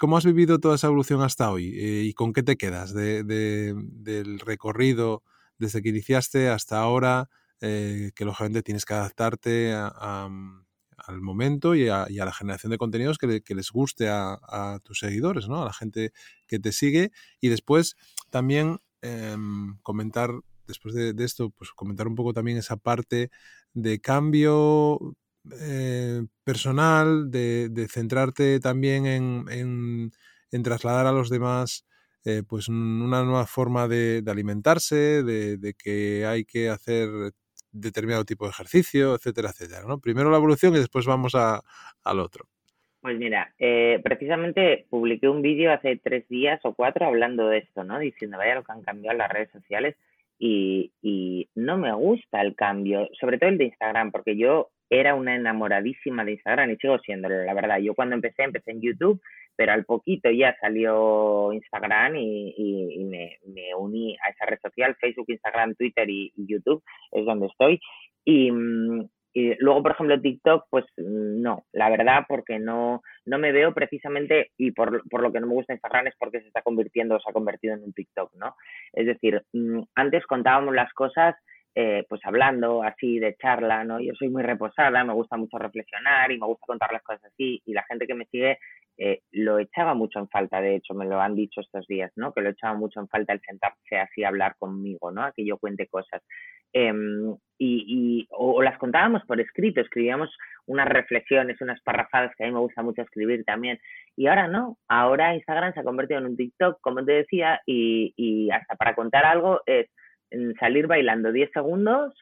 ¿Cómo has vivido toda esa evolución hasta hoy? ¿Y con qué te quedas del recorrido desde que iniciaste hasta ahora? Que lógicamente tienes que adaptarte al momento y a la generación de contenidos que les guste a tus seguidores, ¿no? A la gente que te sigue. Y después también comentar, después de esto, pues comentar un poco también esa parte de cambio personal, de centrarte también en trasladar a los demás pues una nueva forma de alimentarse, de que hay que hacer determinado tipo de ejercicio, etcétera, etcétera, ¿no? Primero la evolución y después vamos al otro. Pues mira, precisamente publiqué un vídeo hace 3 días o 4 hablando de esto, ¿no? Diciendo, vaya lo que han cambiado las redes sociales y no me gusta el cambio, sobre todo el de Instagram, porque yo era una enamoradísima de Instagram y sigo siéndolo, la verdad. Yo cuando empecé en YouTube, pero al poquito ya salió Instagram y me uní a esa red social, Facebook, Instagram, Twitter y YouTube, es donde estoy. Y luego, por ejemplo, TikTok, pues no, la verdad, porque no me veo precisamente, y por lo que no me gusta Instagram es porque se ha convertido en un TikTok, ¿no? Es decir, antes contábamos las cosas pues hablando así de charla, ¿no? Yo soy muy reposada, me gusta mucho reflexionar y me gusta contar las cosas así, y la gente que me sigue lo echaba mucho en falta, de hecho, me lo han dicho estos días, ¿no? Que lo echaba mucho en falta el sentarse así a hablar conmigo, ¿no? A que yo cuente cosas. O las contábamos por escrito, escribíamos unas reflexiones, unas parrafadas, que a mí me gusta mucho escribir también, y ahora no, ahora Instagram se ha convertido en un TikTok, como te decía, y hasta para contar algo es salir bailando 10 segundos,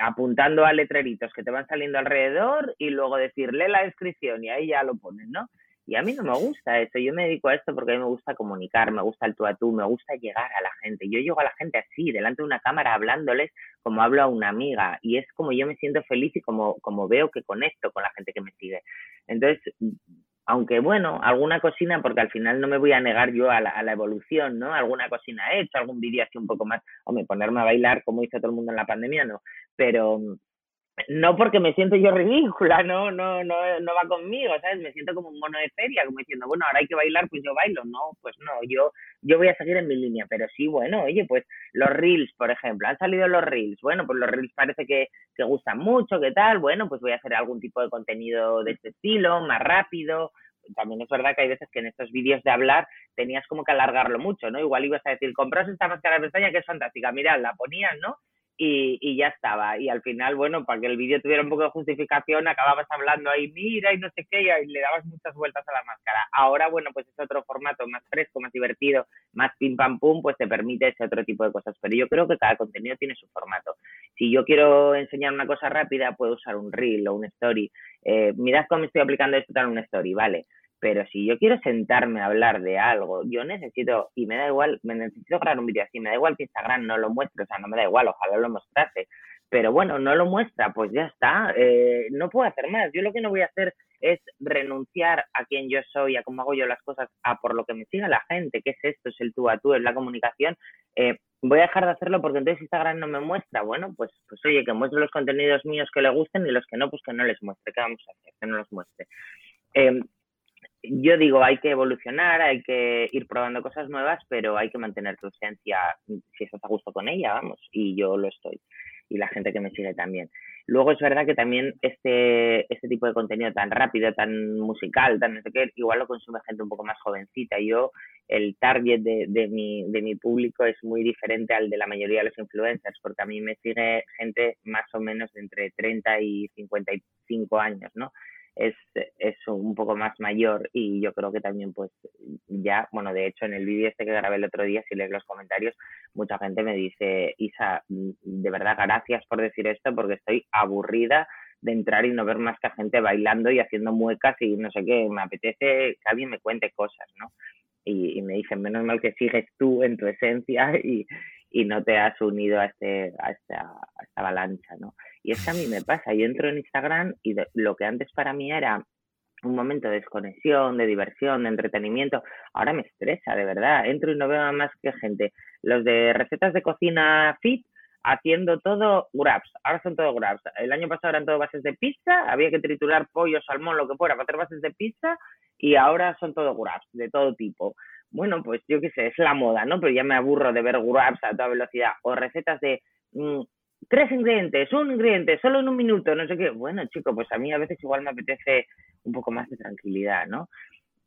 apuntando a letreritos que te van saliendo alrededor y luego decir, lee la descripción y ahí ya lo pones, ¿no? Y a mí no me gusta eso, yo me dedico a esto porque a mí me gusta comunicar, me gusta el tú a tú, me gusta llegar a la gente. Yo llego a la gente así, delante de una cámara, hablándoles como hablo a una amiga, y es como yo me siento feliz y como veo que conecto con la gente que me sigue. Entonces, aunque bueno, alguna cocina, porque al final no me voy a negar yo a la evolución, ¿no? Alguna cocina he hecho, algún vídeo así un poco más, hombre, ponerme a bailar como hizo todo el mundo en la pandemia, no, pero... No porque me siento yo ridícula, no va conmigo, ¿sabes? Me siento como un mono de feria, como diciendo, bueno, ahora hay que bailar, pues yo bailo. No, pues no, yo voy a seguir en mi línea, pero sí, bueno, oye, pues los reels, por ejemplo, han salido los reels, bueno, pues los reels parece que gustan mucho, ¿qué tal? Bueno, pues voy a hacer algún tipo de contenido de este estilo, más rápido. También es verdad que hay veces que en estos vídeos de hablar tenías como que alargarlo mucho, ¿no? Igual ibas a decir, compraos esta máscara de pestaña que es fantástica, mirad, la ponías, ¿no? Y ya estaba, y al final, bueno, para que el vídeo tuviera un poco de justificación, acababas hablando ahí, mira, y no sé qué, y le dabas muchas vueltas a la máscara. Ahora, bueno, pues es otro formato más fresco, más divertido, más pim pam pum, pues te permite ese otro tipo de cosas, pero yo creo que cada contenido tiene su formato. Si yo quiero enseñar una cosa rápida, puedo usar un reel o un story. Mirad cómo estoy aplicando esto en un story, vale. Pero si yo quiero sentarme a hablar de algo, yo necesito, y me da igual, me necesito grabar un vídeo así, me da igual que Instagram no lo muestre, o sea, no me da igual, ojalá lo mostrase, pero bueno, no lo muestra, pues ya está, no puedo hacer más. Yo lo que no voy a hacer es renunciar a quién yo soy, a cómo hago yo las cosas, a por lo que me siga la gente, que es esto, es el tú a tú, es la comunicación. Voy a dejar de hacerlo porque entonces Instagram no me muestra. Bueno, pues oye, que muestre los contenidos míos que le gusten y los que no, pues que no les muestre. ¿Qué vamos a hacer? Que no los muestre. Yo digo, hay que evolucionar, hay que ir probando cosas nuevas, pero hay que mantener tu esencia si estás a gusto con ella, vamos, y yo lo estoy. y la gente que me sigue también. Luego es verdad que también este tipo de contenido tan rápido, tan musical, tan no sé qué, igual lo consume gente un poco más jovencita. Yo, el target de mi público es muy diferente al de la mayoría de los influencers, porque a mí me sigue gente más o menos de entre 30 y 55 años, ¿no? Es un poco más mayor y yo creo que también pues ya, bueno, de hecho en el vídeo este que grabé el otro día, si lees los comentarios, mucha gente me dice: Isa, de verdad gracias por decir esto porque estoy aburrida de entrar y no ver más que a gente bailando y haciendo muecas y no sé qué, me apetece que alguien me cuente cosas, ¿no? Y me dicen, menos mal que sigues tú en tu esencia y no te has unido a esta avalancha, ¿no? Y es que a mí me pasa, yo entro en Instagram y lo que antes para mí era un momento de desconexión, de diversión, de entretenimiento, ahora me estresa, de verdad. Entro y no veo más que gente. Los de recetas de cocina fit haciendo todo grabs, ahora son todo grabs. El año pasado eran todo bases de pizza, había que triturar pollo, salmón, lo que fuera, para hacer bases de pizza, y ahora son todo grabs, de todo tipo. Bueno, pues yo qué sé, es la moda, ¿no? Pero ya me aburro de ver grabs a toda velocidad, o recetas de... 3 ingredientes, 1 ingrediente, solo en 1 minuto, no sé qué. Bueno, chico, pues a mí a veces igual me apetece un poco más de tranquilidad, ¿no?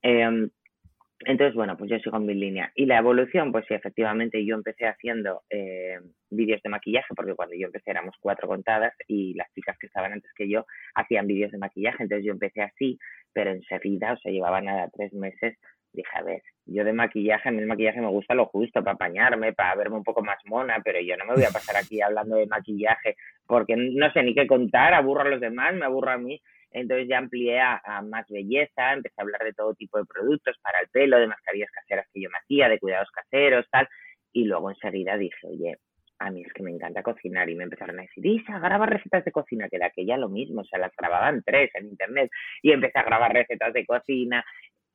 Entonces, bueno, pues yo sigo en mi línea. Y la evolución, pues sí, efectivamente yo empecé haciendo vídeos de maquillaje, porque cuando yo empecé éramos 4 contadas y las chicas que estaban antes que yo hacían vídeos de maquillaje. Entonces yo empecé así, pero enseguida, o sea, llevaba nada 3 meses, dije, a ver, yo de maquillaje, a mí el maquillaje me gusta lo justo, para apañarme, para verme un poco más mona, pero yo no me voy a pasar aquí hablando de maquillaje, porque no sé ni qué contar, aburro a los demás, me aburro a mí. Entonces ya amplié a más belleza, empecé a hablar de todo tipo de productos para el pelo, de mascarillas caseras que yo me hacía, de cuidados caseros, tal, y luego enseguida dije, oye, a mí es que me encanta cocinar, y me empezaron a decir, Isa, graba recetas de cocina, que de aquella lo mismo, o sea, las grababan 3 en internet, y empecé a grabar recetas de cocina.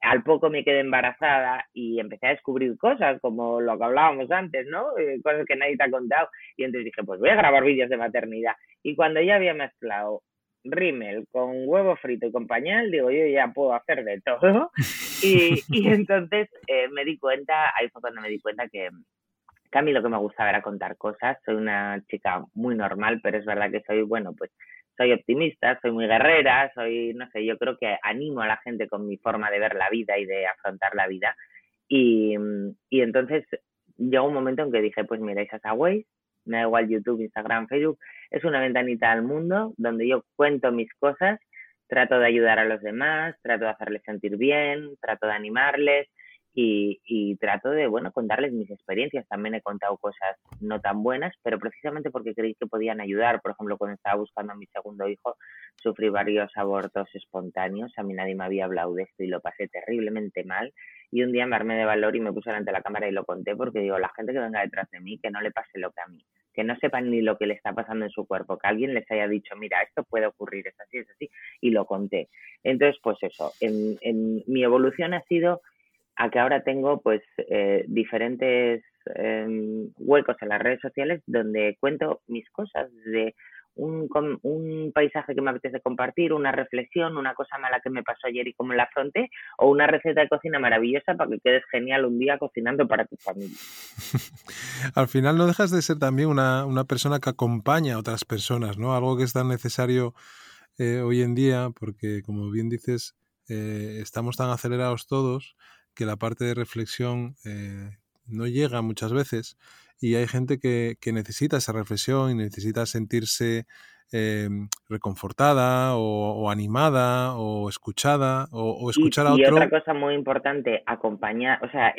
Al poco me quedé embarazada y empecé a descubrir cosas, como lo que hablábamos antes, ¿no? Cosas que nadie te ha contado. Y entonces dije, pues voy a grabar vídeos de maternidad. Y cuando ya había mezclado rímel con huevo frito y con pañal, digo, yo ya puedo hacer de todo. Y entonces me di cuenta, ahí fue cuando me di cuenta que a mí lo que me gustaba era contar cosas. Soy una chica muy normal, pero es verdad que soy, bueno, pues... soy optimista, soy muy guerrera, soy, no sé, yo creo que animo a la gente con mi forma de ver la vida y de afrontar la vida. Y entonces llegó un momento en que dije, pues mira, Isasaweis, me da igual YouTube, Instagram, Facebook, es una ventanita al mundo donde yo cuento mis cosas, trato de ayudar a los demás, trato de hacerles sentir bien, trato de animarles y trato de, bueno, contarles mis experiencias. También he contado cosas no tan buenas, pero precisamente porque creí que podían ayudar. Por ejemplo, cuando estaba buscando a mi segundo hijo, sufrí varios abortos espontáneos. A mí nadie me había hablado de esto y lo pasé terriblemente mal. Y un día me armé de valor y me puse delante de la cámara y lo conté, porque digo, la gente que venga detrás de mí, que no le pase lo que a mí, que no sepan ni lo que le está pasando en su cuerpo, que alguien les haya dicho, mira, esto puede ocurrir, es así, y lo conté. Entonces, pues eso, en mi evolución ha sido... a que ahora tengo pues diferentes huecos en las redes sociales donde cuento mis cosas, de un paisaje que me apetece compartir, una reflexión, una cosa mala que me pasó ayer y cómo la afronté, o una receta de cocina maravillosa para que quedes genial un día cocinando para tu familia. Al final no dejas de ser también una persona que acompaña a otras personas, ¿no? Algo que es tan necesario hoy en día, porque como bien dices, estamos tan acelerados todos que la parte de reflexión no llega muchas veces, y hay gente que necesita esa reflexión y necesita sentirse reconfortada o animada o escuchada o escuchar a otro. Y otra cosa muy importante, acompañar, o sea,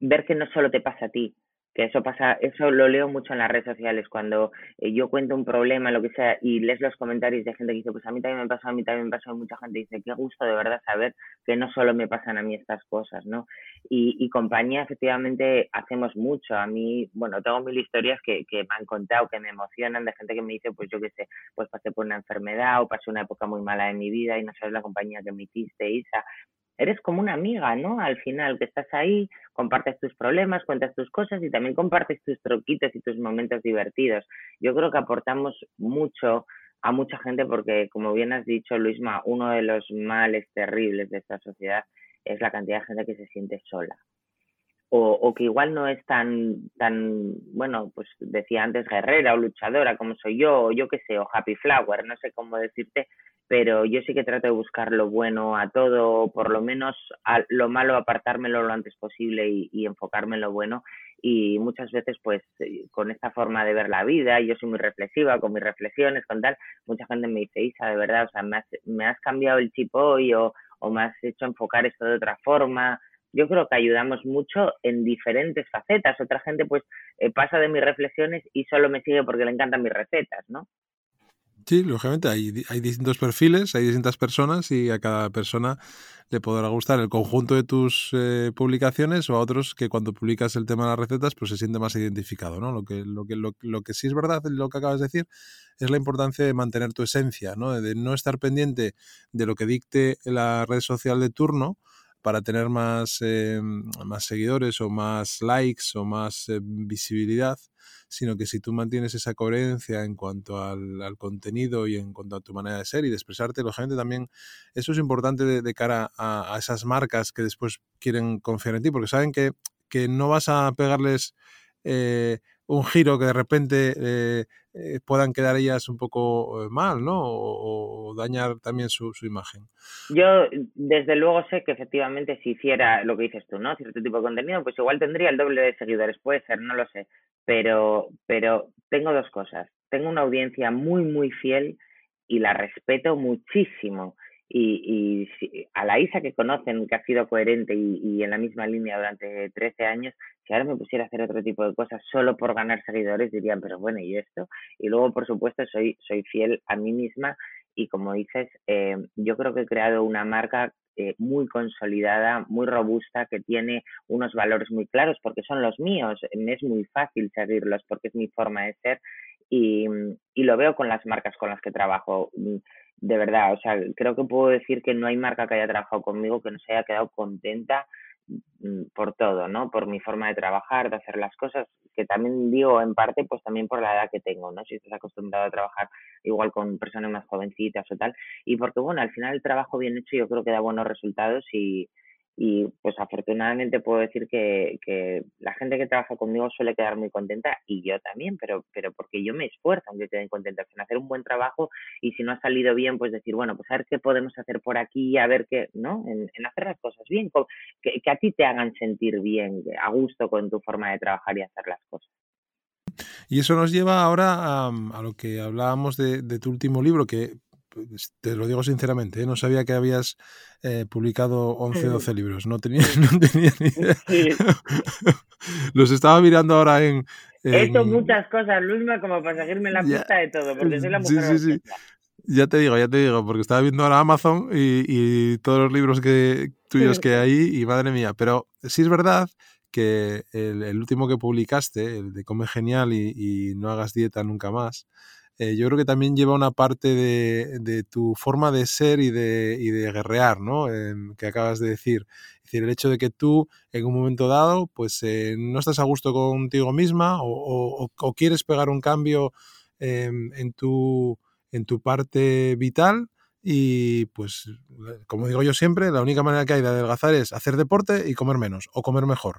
ver que no solo te pasa a ti. Que eso pasa, eso lo leo mucho en las redes sociales, cuando yo cuento un problema, lo que sea, y lees los comentarios de gente que dice, pues a mí también me pasó, a mí también me pasó, y mucha gente dice, qué gusto de verdad saber que no solo me pasan a mí estas cosas, ¿no? Y compañía, efectivamente, hacemos mucho. A mí, bueno, tengo 1000 historias que me han contado, que me emocionan, de gente que me dice, pues yo qué sé, pues pasé por una enfermedad o pasé una época muy mala de mi vida y no sabes la compañía que me hiciste, Isa. Eres como una amiga, ¿no? Al final, que estás ahí, compartes tus problemas, cuentas tus cosas y también compartes tus truquitos y tus momentos divertidos. Yo creo que aportamos mucho a mucha gente porque, como bien has dicho, Luisma, uno de los males terribles de esta sociedad es la cantidad de gente que se siente sola. o que igual no es tan bueno, pues decía antes, guerrera o luchadora como soy yo, o yo qué sé, o happy flower, no sé cómo decirte, pero yo sí que trato de buscar lo bueno a todo, o por lo menos a lo malo apartármelo lo antes posible y enfocarme en lo bueno. Y muchas veces, pues, con esta forma de ver la vida, yo soy muy reflexiva, con mis reflexiones, con tal, mucha gente me dice, Isa, de verdad, o sea, me has cambiado el chip hoy, o me has hecho enfocar esto de otra forma. Yo creo que ayudamos mucho en diferentes facetas. Otra gente, pues, pasa de mis reflexiones y solo me sigue porque le encantan mis recetas, ¿no? Sí, lógicamente hay distintos perfiles, hay distintas personas y a cada persona le podrá gustar el conjunto de tus publicaciones, o a otros que cuando publicas el tema de las recetas pues se siente más identificado, ¿no? Lo que sí es verdad, lo que acabas de decir, es la importancia de mantener tu esencia, ¿no? De no estar pendiente de lo que dicte la red social de turno para tener más seguidores o más likes o más visibilidad, sino que si tú mantienes esa coherencia en cuanto al contenido y en cuanto a tu manera de ser y de expresarte, lógicamente también eso es importante de cara a esas marcas que después quieren confiar en ti, porque saben que no vas a pegarles un giro que de repente puedan quedar ellas un poco mal, ¿no? O dañar también su imagen. Yo desde luego sé que efectivamente si hiciera lo que dices tú, ¿no? Cierto tipo de contenido, pues igual tendría el doble de seguidores, puede ser, no lo sé. Pero tengo dos cosas. Tengo una audiencia muy, muy fiel y la respeto muchísimo. Y a la Isa que conocen, que ha sido coherente y en la misma línea durante 13 años, si ahora me pusiera a hacer otro tipo de cosas solo por ganar seguidores, dirían, pero bueno, ¿y esto? Y luego, por supuesto, soy fiel a mí misma y, como dices, yo creo que he creado una marca muy consolidada, muy robusta, que tiene unos valores muy claros porque son los míos, me es muy fácil seguirlos porque es mi forma de ser y lo veo con las marcas con las que trabajo. De verdad, o sea, creo que puedo decir que no hay marca que haya trabajado conmigo que no se haya quedado contenta por todo, ¿no? Por mi forma de trabajar, de hacer las cosas, que también digo en parte, pues también por la edad que tengo, ¿no? Si estás acostumbrado a trabajar igual con personas más jovencitas o tal, y porque, bueno, al final el trabajo bien hecho yo creo que da buenos resultados y pues afortunadamente puedo decir que la gente que trabaja conmigo suele quedar muy contenta y yo también, pero porque yo me esfuerzo aunque queden contentas en hacer un buen trabajo y si no ha salido bien, pues decir, bueno, pues a ver qué podemos hacer por aquí, a ver qué, ¿no? En hacer las cosas bien, que a ti te hagan sentir bien, a gusto con tu forma de trabajar y hacer las cosas. Y eso nos lleva ahora a lo que hablábamos de tu último libro, que te lo digo sinceramente, ¿eh? No sabía que habías publicado 11 o 12 libros, no tenía ni idea. Sí. Los estaba mirando ahora en... He hecho muchas cosas, Luisma, como para seguirme la pista de todo, porque soy la mujer sí. Ya te digo, porque estaba viendo ahora Amazon y todos los libros tuyos que hay y madre mía, pero sí es verdad que el último que publicaste, el de Come Genial y No Hagas Dieta Nunca Más, yo creo que también lleva una parte de tu forma de ser y de guerrear, ¿no? Que acabas de decir. Es decir, el hecho de que tú, en un momento dado, pues no estás a gusto contigo misma o quieres pegar un cambio en tu parte vital y, pues, como digo yo siempre, la única manera que hay de adelgazar es hacer deporte y comer menos o comer mejor.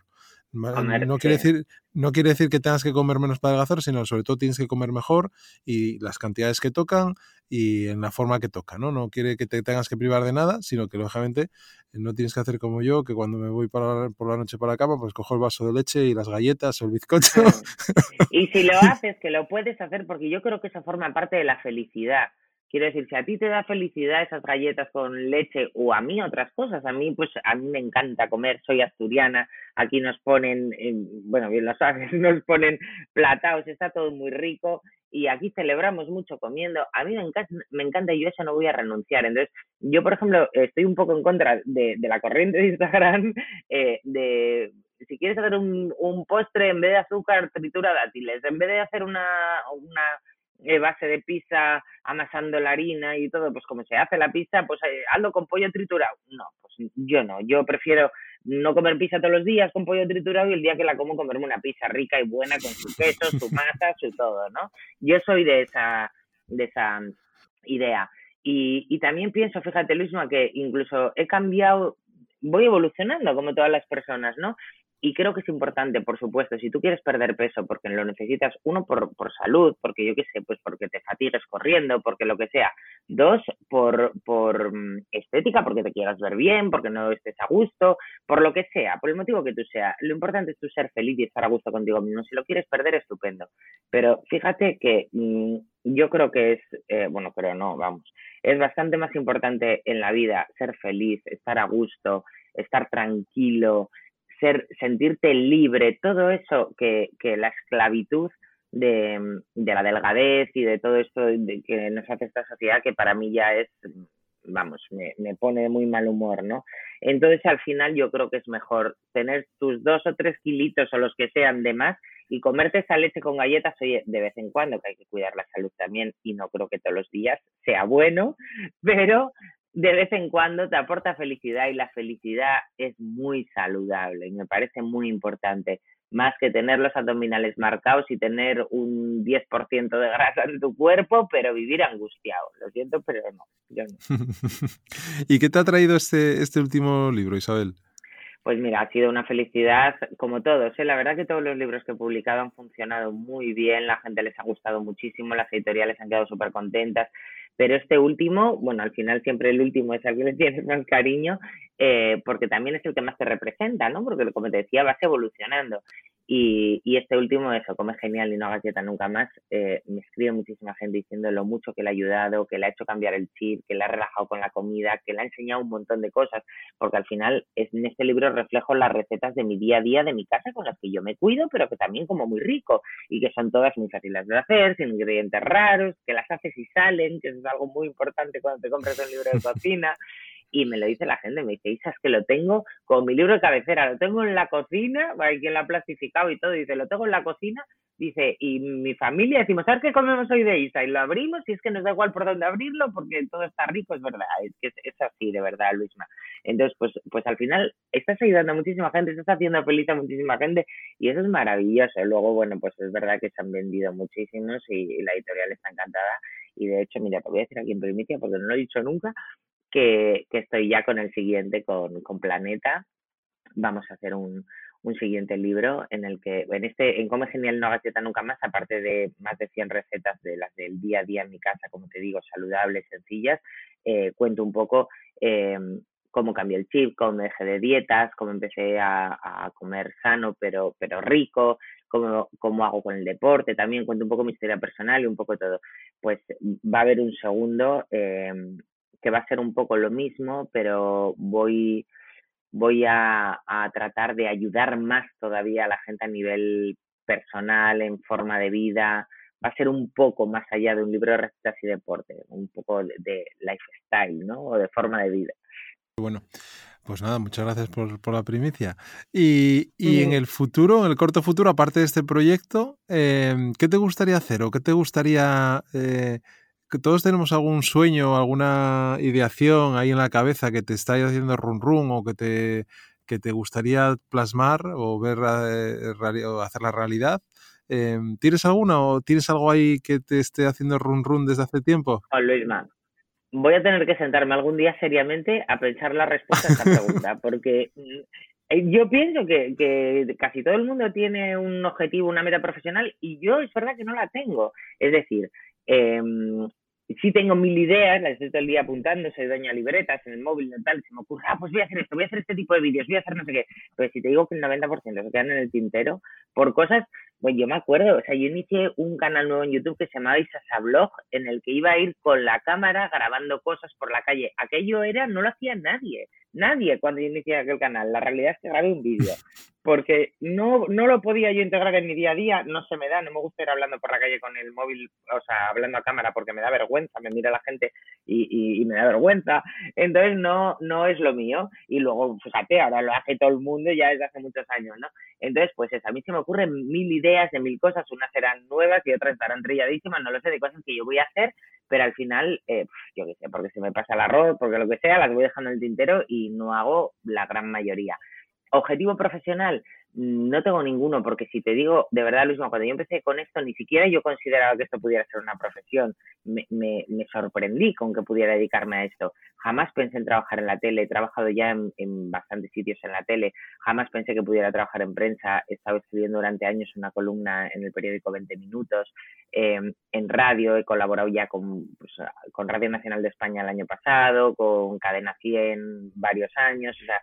No quiere decir que tengas que comer menos para adelgazar, sino sobre todo tienes que comer mejor y las cantidades que tocan y en la forma que toca, ¿no? No quiere que te tengas que privar de nada, sino que lógicamente no tienes que hacer como yo, que cuando me voy por la noche para la cama, pues cojo el vaso de leche y las galletas o el bizcocho. Y si lo haces, que lo puedes hacer, porque yo creo que eso forma parte de la felicidad. Quiero decir, si a ti te da felicidad esas galletas con leche o a mí otras cosas, a mí me encanta comer, soy asturiana, aquí nos ponen, bueno, bien lo sabes, nos ponen plataos, está todo muy rico y aquí celebramos mucho comiendo. A mí me encanta y yo eso no voy a renunciar. Entonces, yo, por ejemplo, estoy un poco en contra de la corriente de Instagram, de... Si quieres hacer un postre, en vez de azúcar, tritura dátiles, en vez de hacer una base de pizza amasando la harina y todo, pues como se hace la pizza, pues hazlo con pollo triturado. No, pues yo no, yo prefiero no comer pizza todos los días con pollo triturado y el día que la como comerme una pizza rica y buena con su queso, su masa, su todo, ¿no? Yo soy de esa idea. Y también pienso, fíjate, Luisma, que incluso he cambiado, voy evolucionando como todas las personas, ¿no? Y creo que es importante, por supuesto, si tú quieres perder peso porque lo necesitas, uno, por salud, porque yo qué sé, pues porque te fatigues corriendo, porque lo que sea. Dos, por estética, porque te quieras ver bien, porque no estés a gusto, por lo que sea, por el motivo que tú sea. Lo importante es tú ser feliz y estar a gusto contigo mismo. Si lo quieres perder, estupendo. Pero fíjate que yo creo que es, es bastante más importante en la vida ser feliz, estar a gusto, estar tranquilo, sentirte libre, todo eso que la esclavitud de la delgadez y de todo esto que nos hace esta sociedad, que para mí ya es, me pone de muy mal humor, ¿no? Entonces, al final, yo creo que es mejor tener tus 2 o 3 kilitos o los que sean de más y comerte esa leche con galletas, oye, de vez en cuando, que hay que cuidar la salud también, y no creo que todos los días sea bueno, pero de vez en cuando te aporta felicidad, y la felicidad es muy saludable y me parece muy importante, más que tener los abdominales marcados y tener un 10% de grasa en tu cuerpo, pero vivir angustiado. Lo siento, pero no, yo no. ¿Y qué te ha traído este último libro, Isabel? Pues mira, ha sido una felicidad, como todos, ¿eh? La verdad que todos los libros que he publicado han funcionado muy bien, la gente les ha gustado muchísimo, las editoriales han quedado súper contentas, pero este último, al final siempre el último es al que le tienes más cariño, porque también es el que más te representa, ¿no? Porque, como te decía, vas evolucionando. Y este último, eso, Come Genial y No Hagas Dieta Nunca Más, me escribe muchísima gente diciendo lo mucho que le ha ayudado, que le ha hecho cambiar el chip, que le ha relajado con la comida, que le ha enseñado un montón de cosas, porque al final en este libro reflejo las recetas de mi día a día, de mi casa, con las que yo me cuido, pero que también como muy rico, y que son todas muy fáciles de hacer, sin ingredientes raros, que las haces y salen, que eso es algo muy importante cuando te compras un libro de cocina. Y me lo dice la gente, me dice, Isa, es que lo tengo con mi libro de cabecera, lo tengo en la cocina, hay quien lo ha plastificado y todo, dice, lo tengo en la cocina, dice, y mi familia decimos, ¿sabes qué comemos hoy de Isa? Y lo abrimos y es que nos da igual por dónde abrirlo porque todo está rico, es verdad, es que es así, de verdad, Luisma. Entonces, pues al final estás ayudando a muchísima gente, estás haciendo feliz a muchísima gente y eso es maravilloso. Luego, pues es verdad que se han vendido muchísimos y la editorial está encantada y de hecho, mira, te voy a decir aquí en primicia porque no lo he dicho nunca, que estoy ya con el siguiente, con Planeta. Vamos a hacer un siguiente libro en el que, en Come Genial No Hagas Dieta Nunca Más, aparte de más de 100 recetas de las del día a día en mi casa, como te digo, saludables, sencillas, cuento un poco cómo cambié el chip, cómo me dejé de dietas, cómo empecé a comer sano pero rico, cómo hago con el deporte, también cuento un poco mi historia personal y un poco todo. Pues va a haber un segundo que va a ser un poco lo mismo, pero voy a tratar de ayudar más todavía a la gente a nivel personal, en forma de vida. Va a ser un poco más allá de un libro de recetas y deporte, un poco de lifestyle, ¿no? O de forma de vida. Bueno, pues nada, muchas gracias por la primicia. Y en el futuro, en el corto futuro, aparte de este proyecto, ¿qué te gustaría hacer o qué te gustaría...? Todos tenemos algún sueño, alguna ideación ahí en la cabeza que te está haciendo run run o que te gustaría plasmar o ver o hacer la realidad. ¿Tienes alguna o tienes algo ahí que te esté haciendo run run desde hace tiempo? Oh, Luisma, voy a tener que sentarme algún día seriamente a pensar la respuesta a esta pregunta, porque yo pienso que casi todo el mundo tiene un objetivo, una meta profesional, y yo es verdad que no la tengo. Es decir, sí tengo 1000 ideas, las estoy todo el día apuntando, soy dueña de libretas en el móvil, tal, se me ocurre, pues voy a hacer esto, voy a hacer este tipo de vídeos, voy a hacer no sé qué. Pero si te digo que el 90% se quedan en el tintero por cosas, pues yo me acuerdo, yo inicié un canal nuevo en YouTube que se llamaba Isasaweis, en el que iba a ir con la cámara grabando cosas por la calle. Aquello era, no lo hacía nadie cuando yo inicié aquel canal. La realidad es que grabé un vídeo, porque no lo podía yo integrar en mi día a día, no se me da, no me gusta ir hablando por la calle con el móvil, hablando a cámara, porque me da vergüenza, me mira la gente y me da vergüenza, entonces no es lo mío. Y luego, fíjate, ahora lo hace todo el mundo ya desde hace muchos años, ¿no? Entonces, pues eso, a mí se me ocurren 1000 ideas de 1000 cosas, unas serán nuevas y otras estarán trilladísimas, no lo sé, de cosas que yo voy a hacer, pero al final, yo qué sé, porque se me pasa el arroz, porque lo que sea, las voy dejando en el tintero y no hago la gran mayoría. Objetivo profesional, no tengo ninguno, porque si te digo, de verdad, Luis, cuando yo empecé con esto, ni siquiera yo consideraba que esto pudiera ser una profesión. Me sorprendí con que pudiera dedicarme a esto. Jamás pensé en trabajar en la tele, he trabajado ya en bastantes sitios en la tele, jamás pensé que pudiera trabajar en prensa, he estado escribiendo durante años una columna en el periódico 20 Minutos, en radio, he colaborado ya con Radio Nacional de España el año pasado, con Cadena 100 varios años, o sea,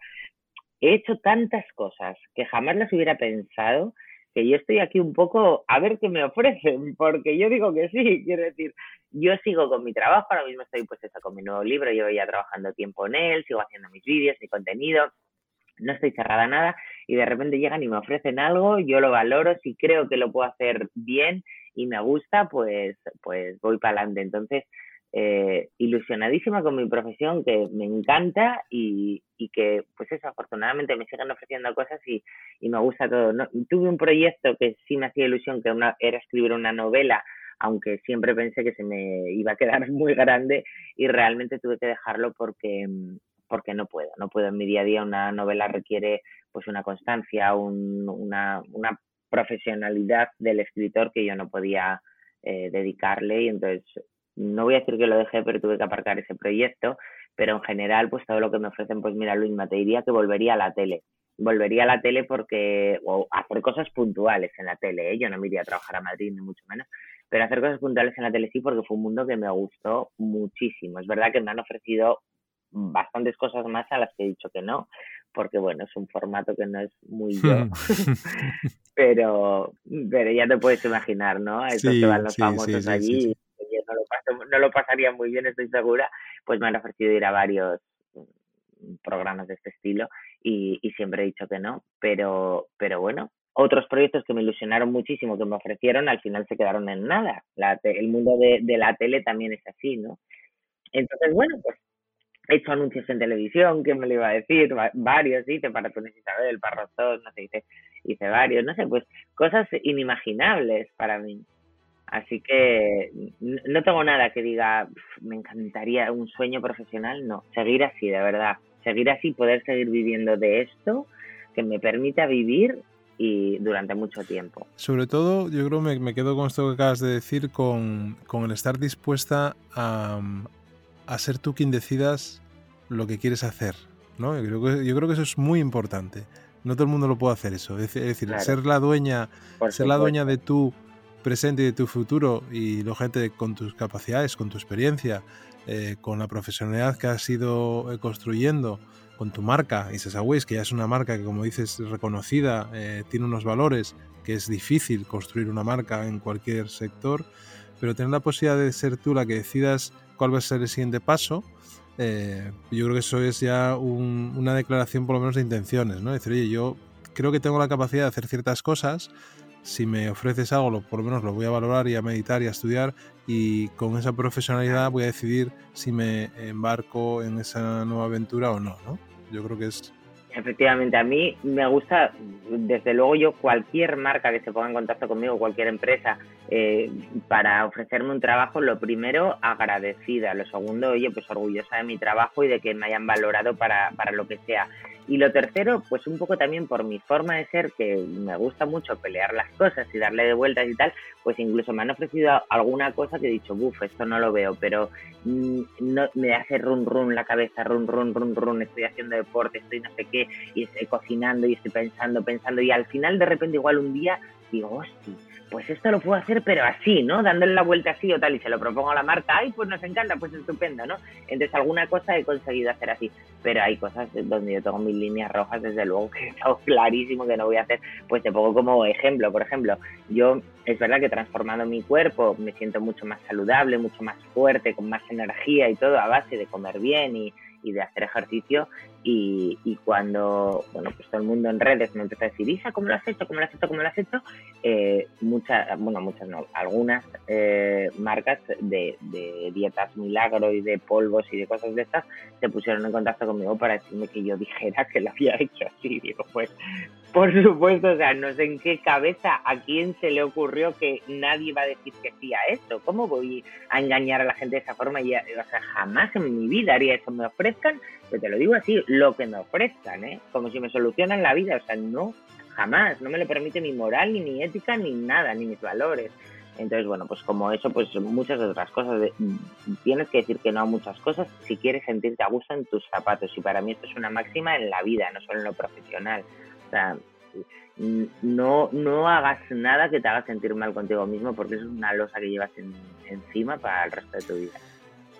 he hecho tantas cosas que jamás las hubiera pensado, que yo estoy aquí un poco a ver qué me ofrecen, porque yo digo que sí, quiero decir, yo sigo con mi trabajo, ahora mismo estoy pues eso, con mi nuevo libro, llevo ya trabajando tiempo en él, sigo haciendo mis vídeos, mi contenido, no estoy cerrada a nada, y de repente llegan y me ofrecen algo, yo lo valoro, si creo que lo puedo hacer bien y me gusta, pues voy para adelante. Entonces, ilusionadísima con mi profesión, que me encanta y que, pues eso, afortunadamente me siguen ofreciendo cosas y me gusta todo, ¿no? Tuve un proyecto que sí me hacía ilusión, que era escribir una novela, aunque siempre pensé que se me iba a quedar muy grande y realmente tuve que dejarlo porque no puedo en mi día a día. Una novela requiere pues una constancia, una profesionalidad del escritor que yo no podía dedicarle, y entonces no voy a decir que lo dejé, pero tuve que aparcar ese proyecto. Pero en general, pues todo lo que me ofrecen, pues mira, Luis, te diría que volvería a la tele porque, o hacer cosas puntuales en la tele, ¿eh? Yo no me iría a trabajar a Madrid, ni mucho menos, pero hacer cosas puntuales en la tele sí, porque fue un mundo que me gustó muchísimo. Es verdad que me han ofrecido bastantes cosas más a las que he dicho que no, porque bueno, es un formato que no es muy yo, pero ya te puedes imaginar, ¿no? A eso se van los famosos allí. Sí. No lo pasaría muy bien, estoy segura. Pues me han ofrecido ir a varios programas de este estilo y siempre he dicho que no, pero bueno, otros proyectos que me ilusionaron muchísimo, que me ofrecieron, al final se quedaron en nada. El mundo de la tele también es así, ¿no? Entonces, bueno, pues he hecho anuncios en televisión, ¿qué me lo iba a decir? Varios, hice para Túnez Isabel, para Rostón, no sé, hice varios, no sé, pues cosas inimaginables para mí. Así que no tengo nada que diga, me encantaría un sueño profesional, no. Seguir así, de verdad. Seguir así, poder seguir viviendo de esto, que me permita vivir y durante mucho tiempo. Sobre todo, yo creo que me quedo con esto que acabas de decir, con el estar dispuesta a ser tú quien decidas lo que quieres hacer, ¿no? Yo creo que eso es muy importante. No todo el mundo lo puede hacer eso. Es decir, claro, ser la dueña de tu presente y de tu futuro, y la gente con tus capacidades, con tu experiencia, con la profesionalidad que has ido construyendo, con tu marca, Isasaweis, que ya es una marca que, como dices, es reconocida, tiene unos valores, que es difícil construir una marca en cualquier sector, pero tener la posibilidad de ser tú la que decidas cuál va a ser el siguiente paso, yo creo que eso es ya una declaración por lo menos de intenciones, ¿no? Es decir, oye, yo creo que tengo la capacidad de hacer ciertas cosas. Si me ofreces algo, por lo menos lo voy a valorar y a meditar y a estudiar, y con esa profesionalidad voy a decidir si me embarco en esa nueva aventura o no, ¿no? Yo creo que es... Efectivamente, a mí me gusta, desde luego yo, cualquier marca que se ponga en contacto conmigo, cualquier empresa, para ofrecerme un trabajo, lo primero, agradecida, lo segundo, oye, pues orgullosa de mi trabajo y de que me hayan valorado para lo que sea. Y lo tercero, pues un poco también por mi forma de ser, que me gusta mucho pelear las cosas y darle de vueltas y tal, pues incluso me han ofrecido alguna cosa que he dicho, buf, esto no lo veo, pero no, me hace run la cabeza, run, estoy haciendo deporte, estoy no sé qué, y estoy cocinando y estoy pensando, y al final de repente igual un día digo, hostia, pues esto lo puedo hacer, pero así, ¿no? Dándole la vuelta así o tal, y se lo propongo a la Marta, ¡ay, pues nos encanta, pues estupendo!, ¿no? Entonces, alguna cosa he conseguido hacer así, pero hay cosas donde yo tengo mis líneas rojas, desde luego, que he estado clarísimo que no voy a hacer. Pues te pongo como ejemplo, por ejemplo, yo, es verdad que transformando mi cuerpo me siento mucho más saludable, mucho más fuerte, con más energía y todo, a base de comer bien y de hacer ejercicio, y cuando, bueno, pues todo el mundo en redes me empezó a decir, Isa, ¿cómo lo has hecho? Algunas marcas de dietas milagro y de polvos y de cosas de estas se pusieron en contacto conmigo para decirme que yo dijera que lo había hecho así. Digo, pues, por supuesto, o sea, no sé en qué cabeza, a quién se le ocurrió que nadie va a decir que sí a esto. ¿Cómo voy a engañar a la gente de esa forma? Y, o sea, jamás en mi vida haría eso. Me ofrezcan, pero te lo digo así, lo que me ofrezcan, ¿eh? Como si me solucionan la vida, o sea, no, jamás, no me lo permite mi moral, ni mi ética, ni nada, ni mis valores. Entonces, bueno, pues como eso, pues muchas otras cosas. Tienes que decir que no a muchas cosas si quieres sentirte a gusto en tus zapatos. Y para mí esto es una máxima en la vida, no solo en lo profesional. O sea, no hagas nada que te haga sentir mal contigo mismo, porque es una losa que llevas encima para el resto de tu vida.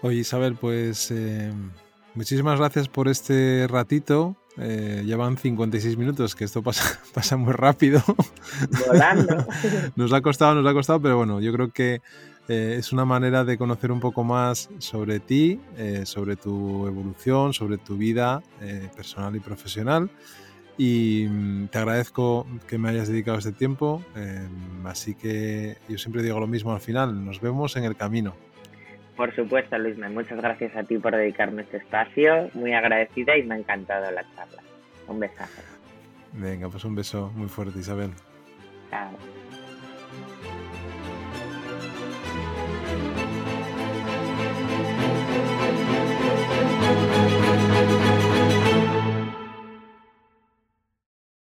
Oye, Isabel, pues muchísimas gracias por este ratito. Ya van 56 minutos, que esto pasa muy rápido. Volando. Nos ha costado, pero bueno, yo creo que es una manera de conocer un poco más sobre ti, sobre tu evolución, sobre tu vida personal y profesional. Y te agradezco que me hayas dedicado este tiempo. Así que yo siempre digo lo mismo al final: nos vemos en el camino. Por supuesto, Luisma, muchas gracias a ti por dedicarme este espacio, muy agradecida, y me ha encantado la charla. Un besazo. Venga, pues un beso muy fuerte, Isabel. Chao.